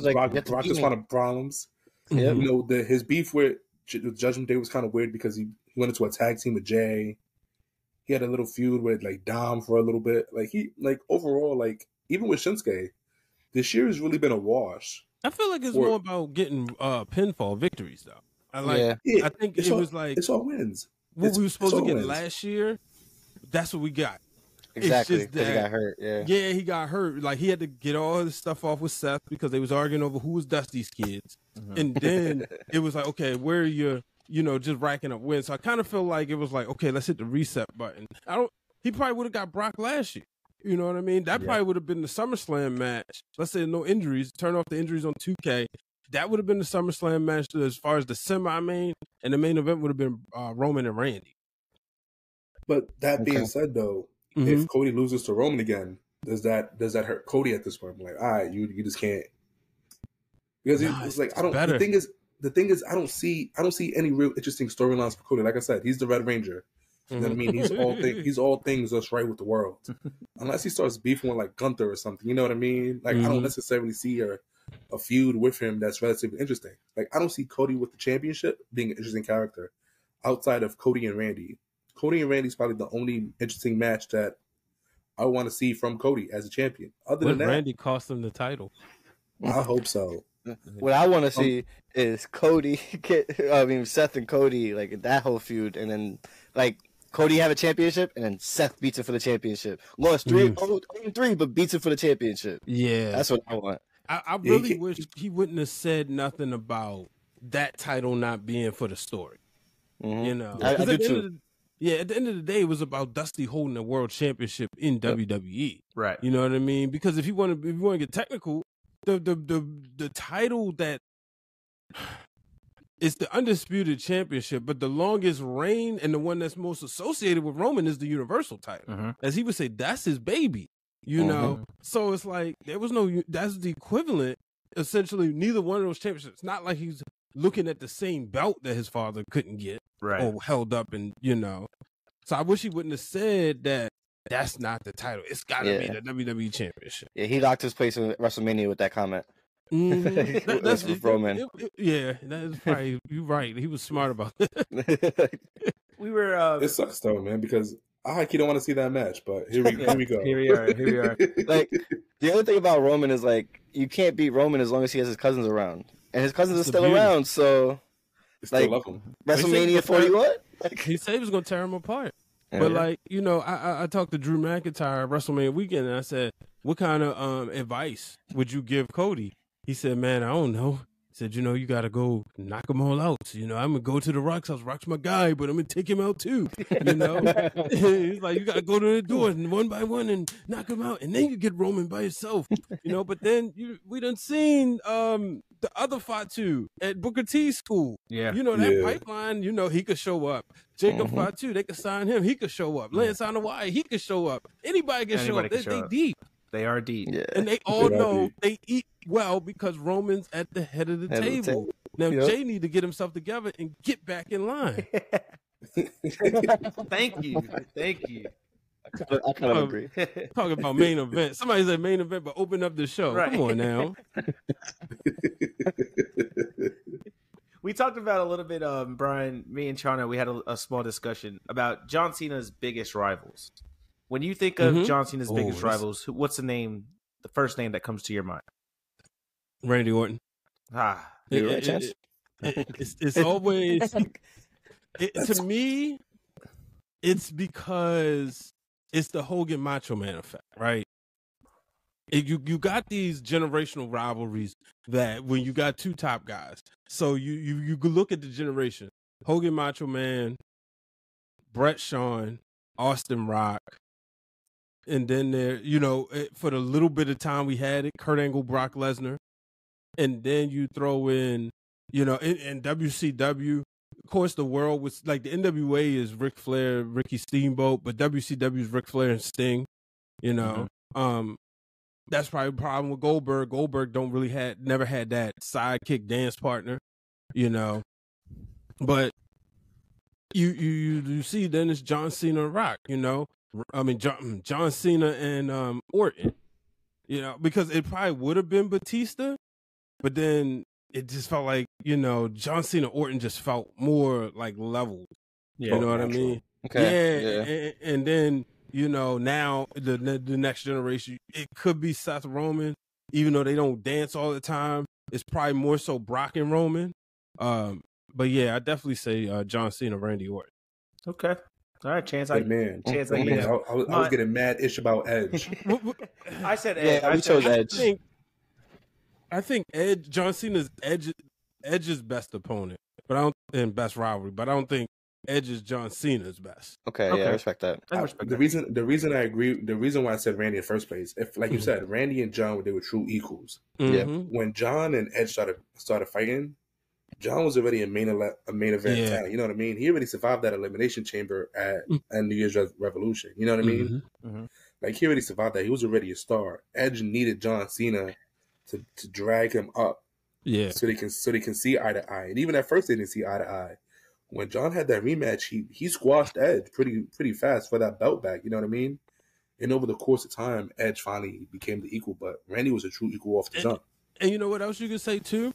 just wanted problems. Yep. You know, his beef with Judgment Day was kind of weird because he went into a tag team with Jay. He had a little feud with like Dom for a little bit. Overall, even with Shinsuke, this year has really been a wash. I feel like it's more about getting pinfall victories, though. I think it was like it's all wins. What we were supposed to get last year, that's what we got. Exactly, because he got hurt. Yeah, he got hurt. Like he had to get all his stuff off with Seth because they was arguing over who was Dusty's kids, and then it was like, okay, where are your, just racking up wins. So I kind of feel like it was like, okay, let's hit the reset button. He probably would have got Brock last year. You know what I mean? That probably would have been the SummerSlam match. Let's say no injuries, turn off the injuries on 2K. That would have been the SummerSlam match as far as the semi-main, and the main event would have been Roman and Randy. But that being said, though, if Cody loses to Roman again, does that hurt Cody at this point? I'm like, all right, you just can't, because I don't see any real interesting storylines for Cody. Like I said, he's the Red Ranger. You know what I mean? He's all things that's right with the world. Unless he starts beefing with like Gunther or something, you know what I mean? Like I don't necessarily see a feud with him that's relatively interesting. Like I don't see Cody with the championship being an interesting character outside of Cody and Randy. Cody and Randy's probably the only interesting match that I want to see from Cody as a champion. Other than that, Randy cost him the title. I hope so. What I want to see is Seth and Cody, like that whole feud, and then like Cody have a championship, and then Seth beats him for the championship. Lost 3-0, but beats him for the championship. Yeah, that's what I want. I really wish he wouldn't have said nothing about that title not being for the story. Mm-hmm. You know, I do too. Yeah, at the end of the day, it was about Dusty holding the world championship in WWE. Right. You know what I mean? Because if you want to get technical, the title that is the undisputed championship, but the longest reign and the one that's most associated with Roman is the Universal title. Mm-hmm. As he would say, that's his baby. You know? So it's like that's the equivalent, essentially, neither one of those championships. It's not like he's looking at the same belt that his father couldn't get. Right. Or held up, and so I wish he wouldn't have said that. That's not the title. It's gotta be the WWE Championship. Yeah, he locked his place in WrestleMania with that comment. Mm-hmm. that's with Roman. That is probably you're right. He was smart about that. We were. It sucks though, man, because I don't want to see that match. But here we go. Here we are. Like the other thing about Roman is like you can't beat Roman as long as he has his cousins around, and his cousins are still around. So. Like WrestleMania 41? He said he was going to tear him apart. Yeah. But, I talked to Drew McIntyre at WrestleMania weekend, and I said, what kind of advice would you give Cody? He said, man, I don't know. He said, you got to go knock them all out. I'm going to go to the Rock's house. Rock's my guy, but I'm going to take him out too. He's like, you got to go to the door and one by one and knock him out. And then you get Roman by yourself. But then we done seen... the other Fatu at Booker T school. Yeah. Pipeline, he could show up. Jacob Fatu, they could sign him. He could show up. Lance Anawai, he could show up. Anybody can show up. They deep. They are deep. Yeah. And they all know they eat well because Roman's at the head of the table. Now, Jay need to get himself together and get back in line. Thank you. I kind of agree. Talking about main event. Somebody said main event, but open up the show. Right. Come on now. We talked about a little bit, Brian, me and Chano, we had a small discussion about John Cena's biggest rivals. When you think of John Cena's biggest rivals, what's the first name that comes to your mind? Randy Orton. It's always... to me, it's because... It's the Hogan Macho Man effect, right? You got these generational rivalries that when you got two top guys, so you look at the generation: Hogan Macho Man, Bret Shawn, Austin Rock, and then there, for the little bit of time we had it, Kurt Angle, Brock Lesnar, and then you throw in, in WCW. Of course, the world was like the NWA is Ric Flair, Ricky Steamboat, but WCW is Ric Flair and Sting. That's probably the problem with Goldberg. Goldberg don't really never had that sidekick dance partner, you know. But you see, then it's John Cena and Rock, you know. I mean, John Cena and Orton, you know, because it probably would have been Batista, but then it just felt like, you know, John Cena Orton just felt more like leveled. Yeah, you know what I mean? Okay. Yeah, yeah. And then, you know, now the next generation, it could be Seth Roman, even though they don't dance all the time. It's probably more so Brock and Roman. But yeah, I definitely say John Cena, Randy Orton. Okay. All right, Chance, I was getting mad-ish about Edge. I said Edge. Yeah, we chose Edge. I think Edge, John Cena's Edge's best opponent, but best rivalry. But I don't think Edge is John Cena's best. Okay. Yeah, I respect that. The reason I agree, the reason why I said Randy in the first place, if like you said, Randy and John, they were true equals. Mm-hmm. When John and Edge started fighting, John was already a main event talent, you know what I mean? He already survived that elimination chamber at New Year's Revolution, you know what I mean? Mm-hmm. Like, he already survived that. He was already a star. Edge needed John Cena to drag him up, so they can see eye to eye. And even at first, they didn't see eye to eye. When John had that rematch, he squashed Edge pretty fast for that belt back, you know what I mean? And over the course of time, Edge finally became the equal, but Randy was a true equal off the jump. And you know what else you could say too?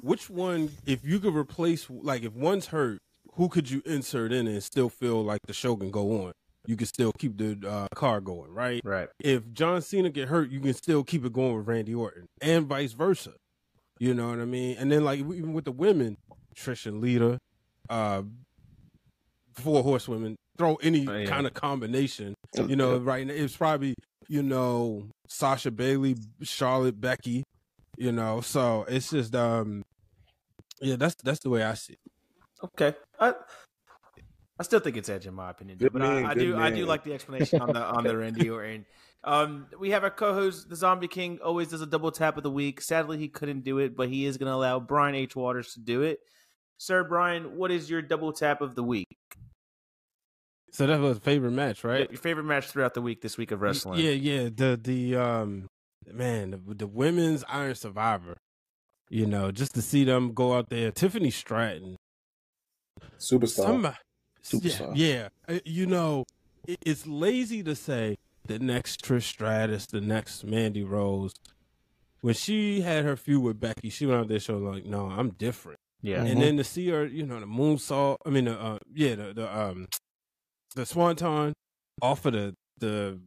Which one, if you could replace, like, if one's hurt, who could you insert in and still feel like the show can go on? You can still keep the car going, right? Right. If John Cena get hurt, you can still keep it going with Randy Orton, and vice versa. You know what I mean? And then, like, even with the women, Trish and Lita, Four Horsewomen, throw any kind of combination. You know, right now, it's probably, you know, Sasha, Bailey, Charlotte, Becky. You know, so it's just that's the way I see it. Okay, I still think it's Edge in my opinion, but I do like the explanation on the Randy Orton. We have our co-host, the Zombie King, always does a double tap of the week. Sadly, he couldn't do it, but he is going to allow Brian H. Waters to do it. Sir Brian, what is your double tap of the week? So that was favorite match, right? Yeah, your favorite match throughout the week this week of wrestling. Yeah. The women's Iron Survivor, you know, just to see them go out there. Tiffany Stratton. Superstar. Yeah. You know, it's lazy to say the next Trish Stratus, the next Mandy Rose. When she had her feud with Becky, she went out there showing like, no, I'm different. Yeah. And then to see her, you know, the moonsault, I mean, the swanton off of the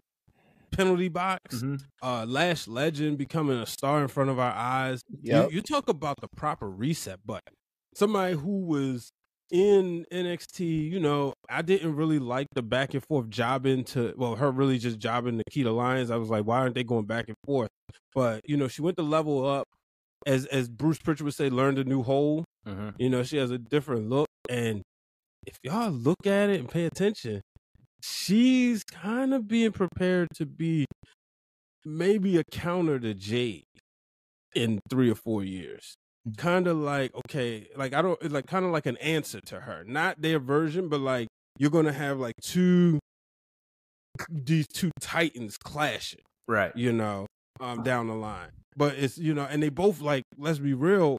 penalty box, Lash Legend becoming a star in front of our eyes. Yep. You talk about the proper reset button. Somebody who was in NXT, you know, I didn't really like the back and forth jobbing her really just jobbing Nikita Lyons. I was like, why aren't they going back and forth? But, you know, she went to level up, as Bruce Pritchard would say, learned a new hole. Mm-hmm. You know, she has a different look. And if y'all look at it and pay attention, she's kind of being prepared to be maybe a counter to Jade in 3 or 4 years. Kind of like, okay, like I don't like kind of like an answer to her, not their version, but like you're gonna have like these two titans clashing, right? You know, down the line. But it's, you know, and they both, like, let's be real,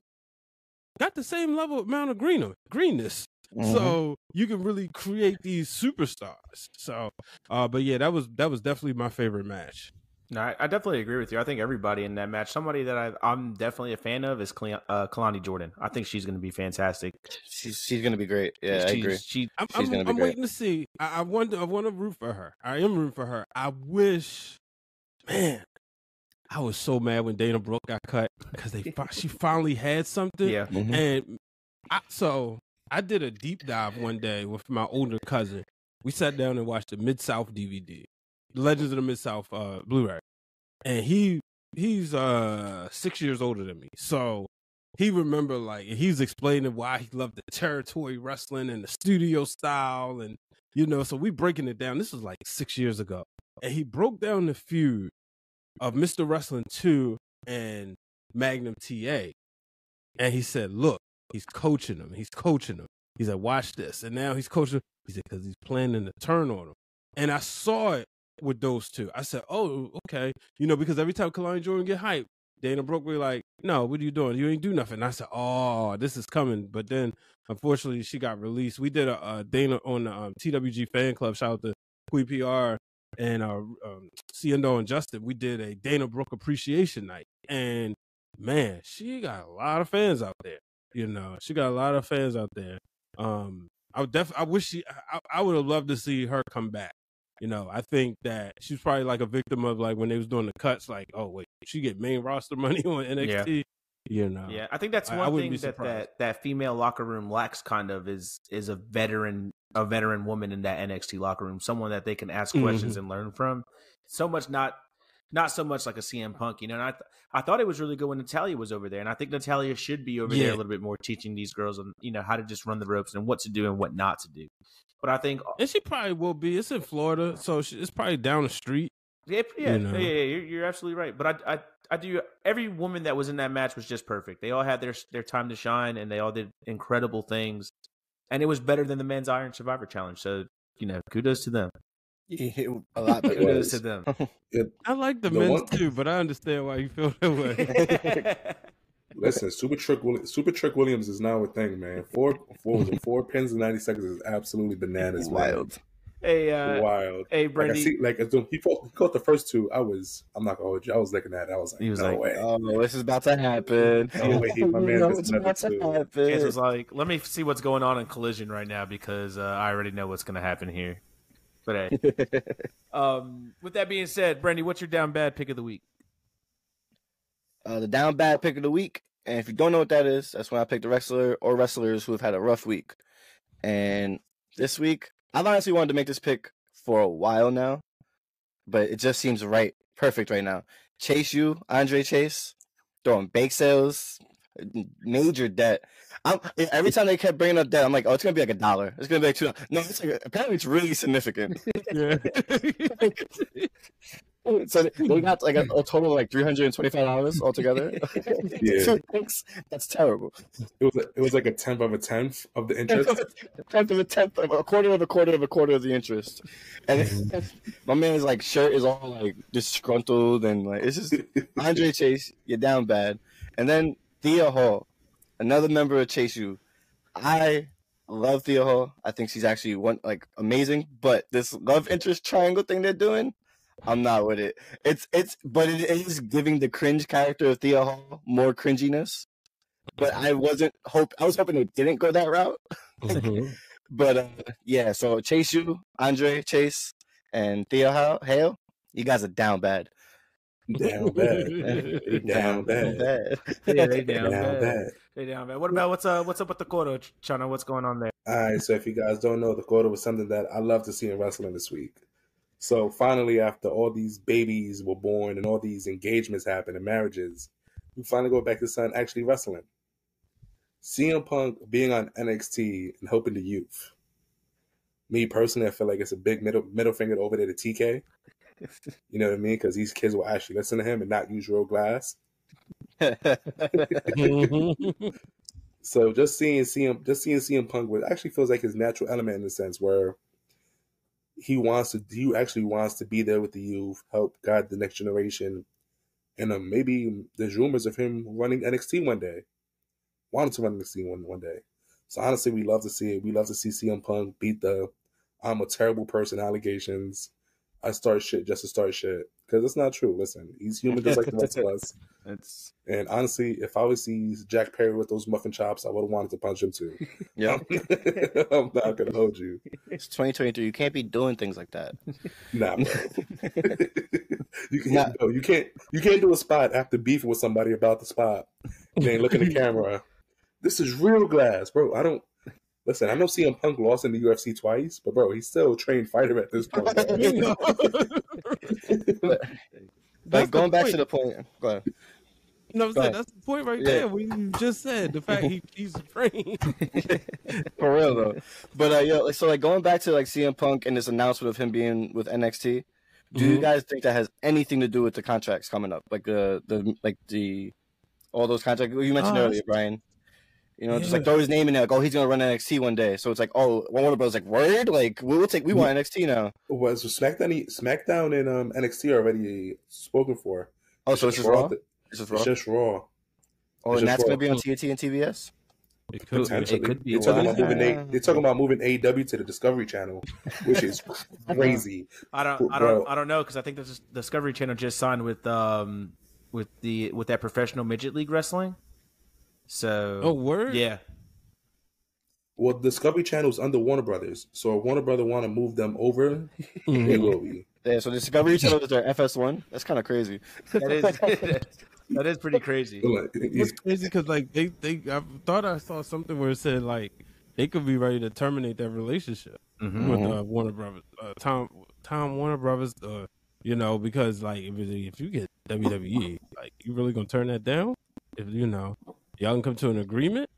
got the same level amount of greenness. Mm-hmm. So you can really create these superstars. So, but yeah, that was definitely my favorite match. No, I definitely agree with you. I think everybody in that match, somebody that I'm definitely a fan of is Kalani Jordan. I think she's going to be fantastic. She's going to be great. Yeah, I agree. She's going to be great. I'm waiting to see. I want to root for her. I am rooting for her. I wish, man. I was so mad when Dana Brooke got cut because she finally had something. Yeah, and I did a deep dive one day with my older cousin. We sat down and watched the Mid-South DVD, Legends of the Mid-South Blu-ray. And he's 6 years older than me. So he remember, like, he's explaining why he loved the territory wrestling and the studio style. And, you know, so we breaking it down. This was like 6 years ago. And he broke down the feud of Mr. Wrestling 2 and Magnum TA. And he said, look, He's coaching him. He said, watch this. And now he's coaching him. He said, because he's planning to turn on him. And I saw it with those two. I said, oh, okay. You know, because every time Kalani Jordan get hyped, Dana Brooke be like, no, what are you doing? You ain't do nothing. And I said, oh, this is coming. But then, unfortunately, she got released. We did a Dana on the TWG fan club. Shout out to Queen PR and Ciendo and Justin. We did a Dana Brooke appreciation night. And, man, she got a lot of fans out there. You know, she got a lot of fans out there. I would have loved to see her come back. You know, I think that she's probably like a victim of like when they was doing the cuts, like, oh wait, she get main roster money on NXT. Yeah. You know, yeah, I think that's one thing that female locker room lacks. Kind of is a veteran woman in that NXT locker room, someone that they can ask questions and learn from. So much not so much like a CM Punk, you know. And I thought it was really good when Natalya was over there, and I think Natalya should be over there a little bit more, teaching these girls on, you know, how to just run the ropes and what to do and what not to do. But I think, and she probably will be. It's in Florida, so it's probably down the street. Yeah, you know? Yeah. You're absolutely right. But I do. Every woman that was in that match was just perfect. They all had their time to shine, and they all did incredible things. And it was better than the Men's Iron Survivor Challenge. So, you know, kudos to them. A lot of kudos to them. I like the men's one too, but I understand why you feel that way. Listen, Super Trick Williams is now a thing, man. Four pins in 90 seconds is absolutely bananas. Wild. Wild. Hey, Brandy. He caught the first two. I'm not gonna hold you. I was looking at it. I was like, no way. Oh no, this is about to happen. No way, my man. It was like, let me see what's going on in Collision right now, because I already know what's gonna happen here. But hey, with that being said, Brandy, what's your down bad pick of the week? The down bad pick of the week, and if you don't know what that is, that's when I pick the wrestler or wrestlers who have had a rough week. And this week, I've honestly wanted to make this pick for a while now, but it just seems perfect right now. Andre Chase, throwing bake sales, major debt. Every time they kept bringing up debt, I'm like, oh, it's gonna be like $1. It's gonna be like $2. No, it's like, apparently it's really significant. Yeah. So they got like a total of like $325 altogether. Yeah. So that's terrible. It was like a tenth of the interest. A quarter of the interest. And my man's like shirt is all like disgruntled, and like, it's just Andre Chase, you're down bad. And then Thea Hall, another member of Chase U. I love Thea Hall. I think she's actually amazing. But this love interest triangle thing they're doing, I'm not with it. It is giving the cringe character of Thea Hall more cringiness. But I was hoping they didn't go that route. But yeah, so Chase U, Andre Chase, and Thea Hale, you guys are down bad. Down bad. Down bad. Yeah, they down bad. They down bad. What about what's up with the Coro, Chano? What's going on there? All right, so if you guys don't know, the Coro was something that I love to see in wrestling this week. So finally, after all these babies were born and all these engagements happened and marriages, we finally go back to son actually wrestling. CM Punk being on NXT and helping the youth. Me personally, I feel like it's a big middle finger over there to TK. You know what I mean? Because these kids will actually listen to him and not use real glass. So just seeing CM Punk actually feels like his natural element, in the sense where he actually wants to be there with the youth, help guide the next generation, and maybe there's rumors of him running NXT one day. Wanted to run NXT one day. So honestly, we love to see it. We love to see CM Punk beat the "I'm a terrible person" allegations. I start shit just to start shit, because it's not true. Listen, he's human just like the rest of us. And honestly, if I would see Jack Perry with those muffin chops, I would have wanted to punch him too. Yeah, I'm not gonna hold you. It's 2023. You can't be doing things like that. Nah, bro. You can't do a spot after beefing with somebody about the spot. You ain't looking at the camera. This is real glass, bro. I don't. Listen, I know CM Punk lost in the UFC twice, but bro, he's still a trained fighter at this point. But going back to the point, go ahead. You know what I'm saying? That's the point right there. What you just said, the fact he's trained. For real though. But going back to like CM Punk and this announcement of him being with NXT, do you guys think that has anything to do with the contracts coming up, like the all those contracts you mentioned earlier, Brian? You know, just like throw his name in there, like, oh, he's gonna run NXT one day. So it's like, oh, Warner Bros. Like, word, like we want NXT now. Well, so SmackDown and NXT are already spoken for. Oh, so it's just Raw. It's just Raw. Oh, and that's gonna be on TNT and TBS. It could, be. They're talking about moving AEW to the Discovery Channel, which is crazy. I don't know, because I think the Discovery Channel just signed with that professional midget league wrestling. So yeah. Well, Discovery Channel is under Warner Brothers, so if Warner Brothers want to move them over, they will be. Yeah, so Discovery Channel is their FS1. That's kind of crazy. That is. That is pretty crazy. It's crazy because, like, I thought I saw something where it said, like, they could be ready to terminate that relationship with Warner Brothers, Tom Warner Brothers, you know, because, like, if you get WWE, like, you really gonna turn that down? If you know, y'all can come to an agreement.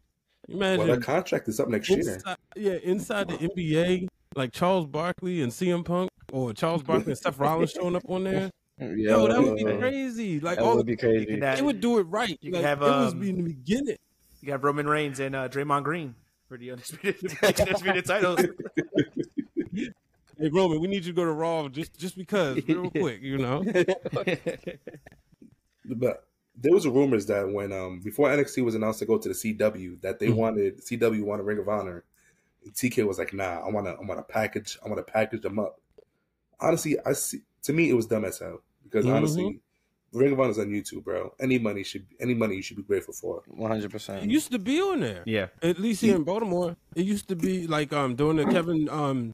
Imagine that contract is up next year. Yeah, inside the NBA, like Charles Barkley and CM Punk, or Charles Barkley and Seth Rollins showing up on there. Yeah, yo, that would be crazy. Like, that would be crazy. They would do it right. You could have it was in the beginning. You have Roman Reigns and Draymond Green for the undisputed titles. Hey Roman, we need you to go to Raw just because real quick, you know. But there was rumors that when before NXT was announced to go to the CW, that they wanted Ring of Honor. TK was like, nah, I want to package them up. Honestly, to me, it was dumb as hell because honestly, Ring of Honor is on YouTube, bro. Any money you should be grateful for. 100%. It used to be on there, yeah. At least here in Baltimore, it used to be like during the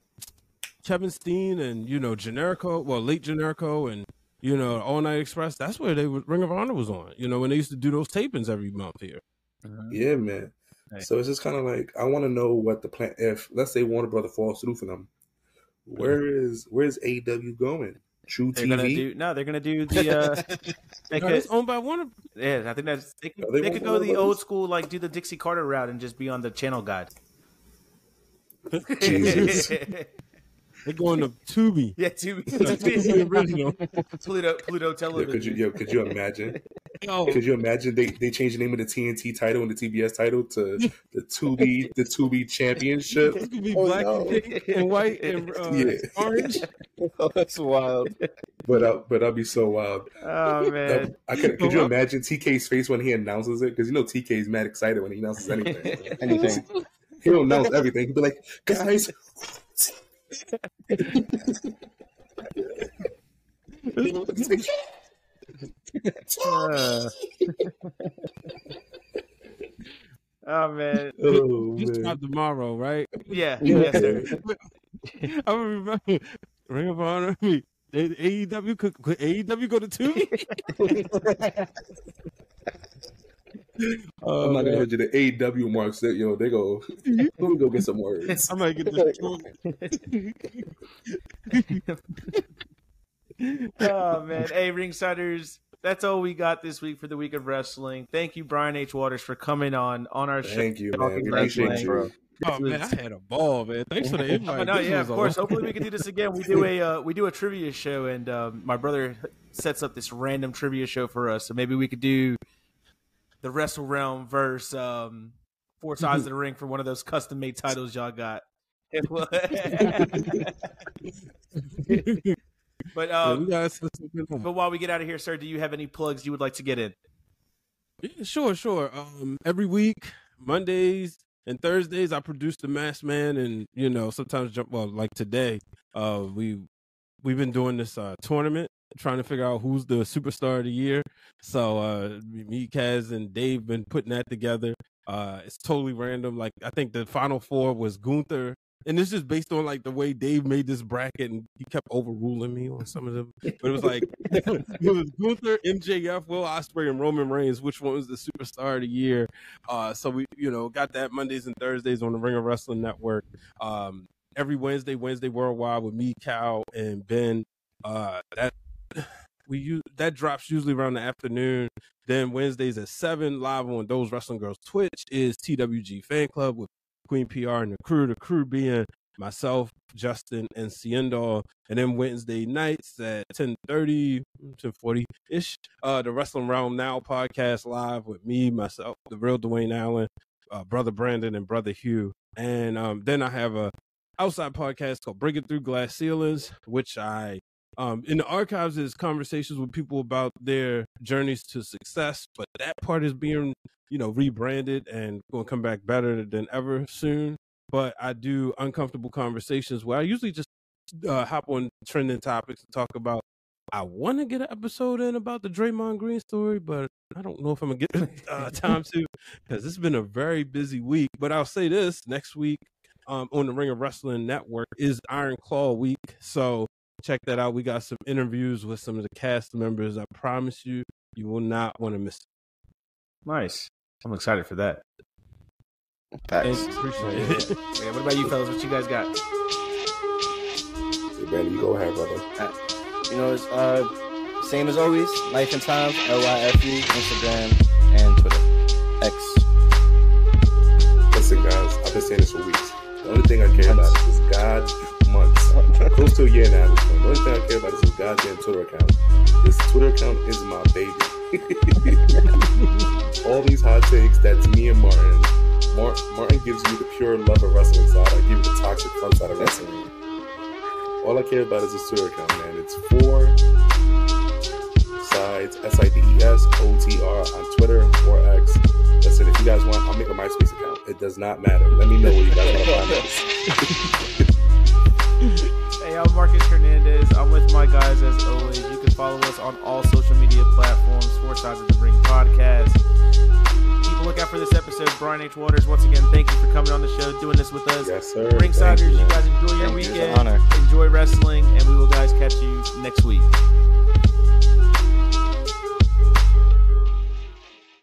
Kevin Steen and Generico, well, late Generico and All Night Express. That's where Ring of Honor was on. You know when they used to do those tapings every month here. Yeah, man. Right. So it's just kind of like I want to know what the plan. If let's say Warner Brother falls through for them, where is AEW going? True TV. They're gonna do the. It's owned by Warner. Yeah, I think that's. They could go the old school, like do the Dixie Carter route and just be on the channel guide. Jesus. They're going to Tubi. Yeah, Tubi. Tubi original. Pluto Television. Could you imagine? No. Could you imagine they changed the name of the TNT title and the TBS title to the Tubi Championship? It could be black and white and orange. Oh, that's wild. But I'll be so wild. Oh man! Could you imagine TK's face when he announces it? Because TK's mad excited when he announces anything. He'll announce everything. He'll be like, guys. Oh man! You stop tomorrow, right? Yeah, yes, sir. I remember Ring of Honor. AEW could AEW go to Tubi? I'm not gonna hold you to AEW marks. That they go. Let me go get some words. I might get this. Oh man, hey Ringsiders, that's all we got this week for the week of wrestling. Thank you, Brian H. Waters, for coming on our show. Thank you, man. Appreciate you, bro. Oh man, I had a ball, man. Thanks for the invite. Oh, no, yeah, of course. Hopefully, we can do this again. We do a trivia show, and my brother sets up this random trivia show for us. So maybe we could do the WrestleRealm versus Four Sides of the Ring for one of those custom made titles y'all got. But but while we get out of here, sir, do you have any plugs you would like to get in? Sure. Every week, Mondays and Thursdays, I produce The Masked Man, and sometimes like today, we've been doing this tournament, trying to figure out who's the superstar of the year. So me, Kaz, and Dave been putting that together. It's totally random. Like I think the final four was Gunther. And it's just based on like the way Dave made this bracket, and he kept overruling me on some of them. But it was like it was Gunther, MJF, Will Ospreay, and Roman Reigns. Which one was the superstar of the year? So we, got that Mondays and Thursdays on the Ring of Wrestling Network. Every Wednesday Worldwide with me, Cal, and Ben. That drops usually around the afternoon. Then Wednesdays at 7 live on Those Wrestling Girls Twitch is TWG Fan Club with Queen PR and the crew being myself, Justin, and Ciendol. And then Wednesday nights at 10:30, 10:40-ish, the Wrestling Realm Now podcast live with me, myself, The Real Dwayne Allen, Brother Brandon and Brother Hugh. And then I have a outside podcast called Breaking Through Glass Ceilings, which I in the archives is conversations with people about their journeys to success. But that part is being, you know, rebranded and going to come back better than ever soon. But I do uncomfortable conversations where I usually just hop on trending topics and talk about. I want to get an episode in about the Draymond Green story, but I don't know if I'm going to get time to, because it's been a very busy week. But I'll say this, next week on the Ring of Wrestling Network is Iron Claw Week. So check that out. We got some interviews with some of the cast members. I promise you, you will not want to miss it. Nice. I'm excited for that. Thanks. Appreciate it. Yeah, what about you, fellas? What you guys got? Hey, Brandon, you go ahead, brother. You know, it's same as always. Life and Times, LYFE, Instagram, and Twitter. X. Listen, guys, I've been saying this for weeks. The only thing I care about is God's months. Close to a year now. The only thing I care about is this goddamn Twitter account. This Twitter account is my baby. All these hot takes, that's me and Martin. Martin gives you the pure love of wrestling side. I give you the toxic fun side of wrestling. All I care about is this Twitter account, man. It's 4 sides, SIDES OTR on Twitter or X. Listen, if you guys want, I'll make a MySpace account. It does not matter. Let me know what you guys want to find us. Hey, I'm Marcus Hernandez. I'm with my guys as always. You can follow us on all social media platforms, 4 Sides of the Ring Podcast. Look out for this episode. Brian H. Waters, once again, thank you for coming on the show, doing this with us. Yes, sir. Ringsiders, you guys enjoy your weekend. Enjoy wrestling, and we will guys catch you next week.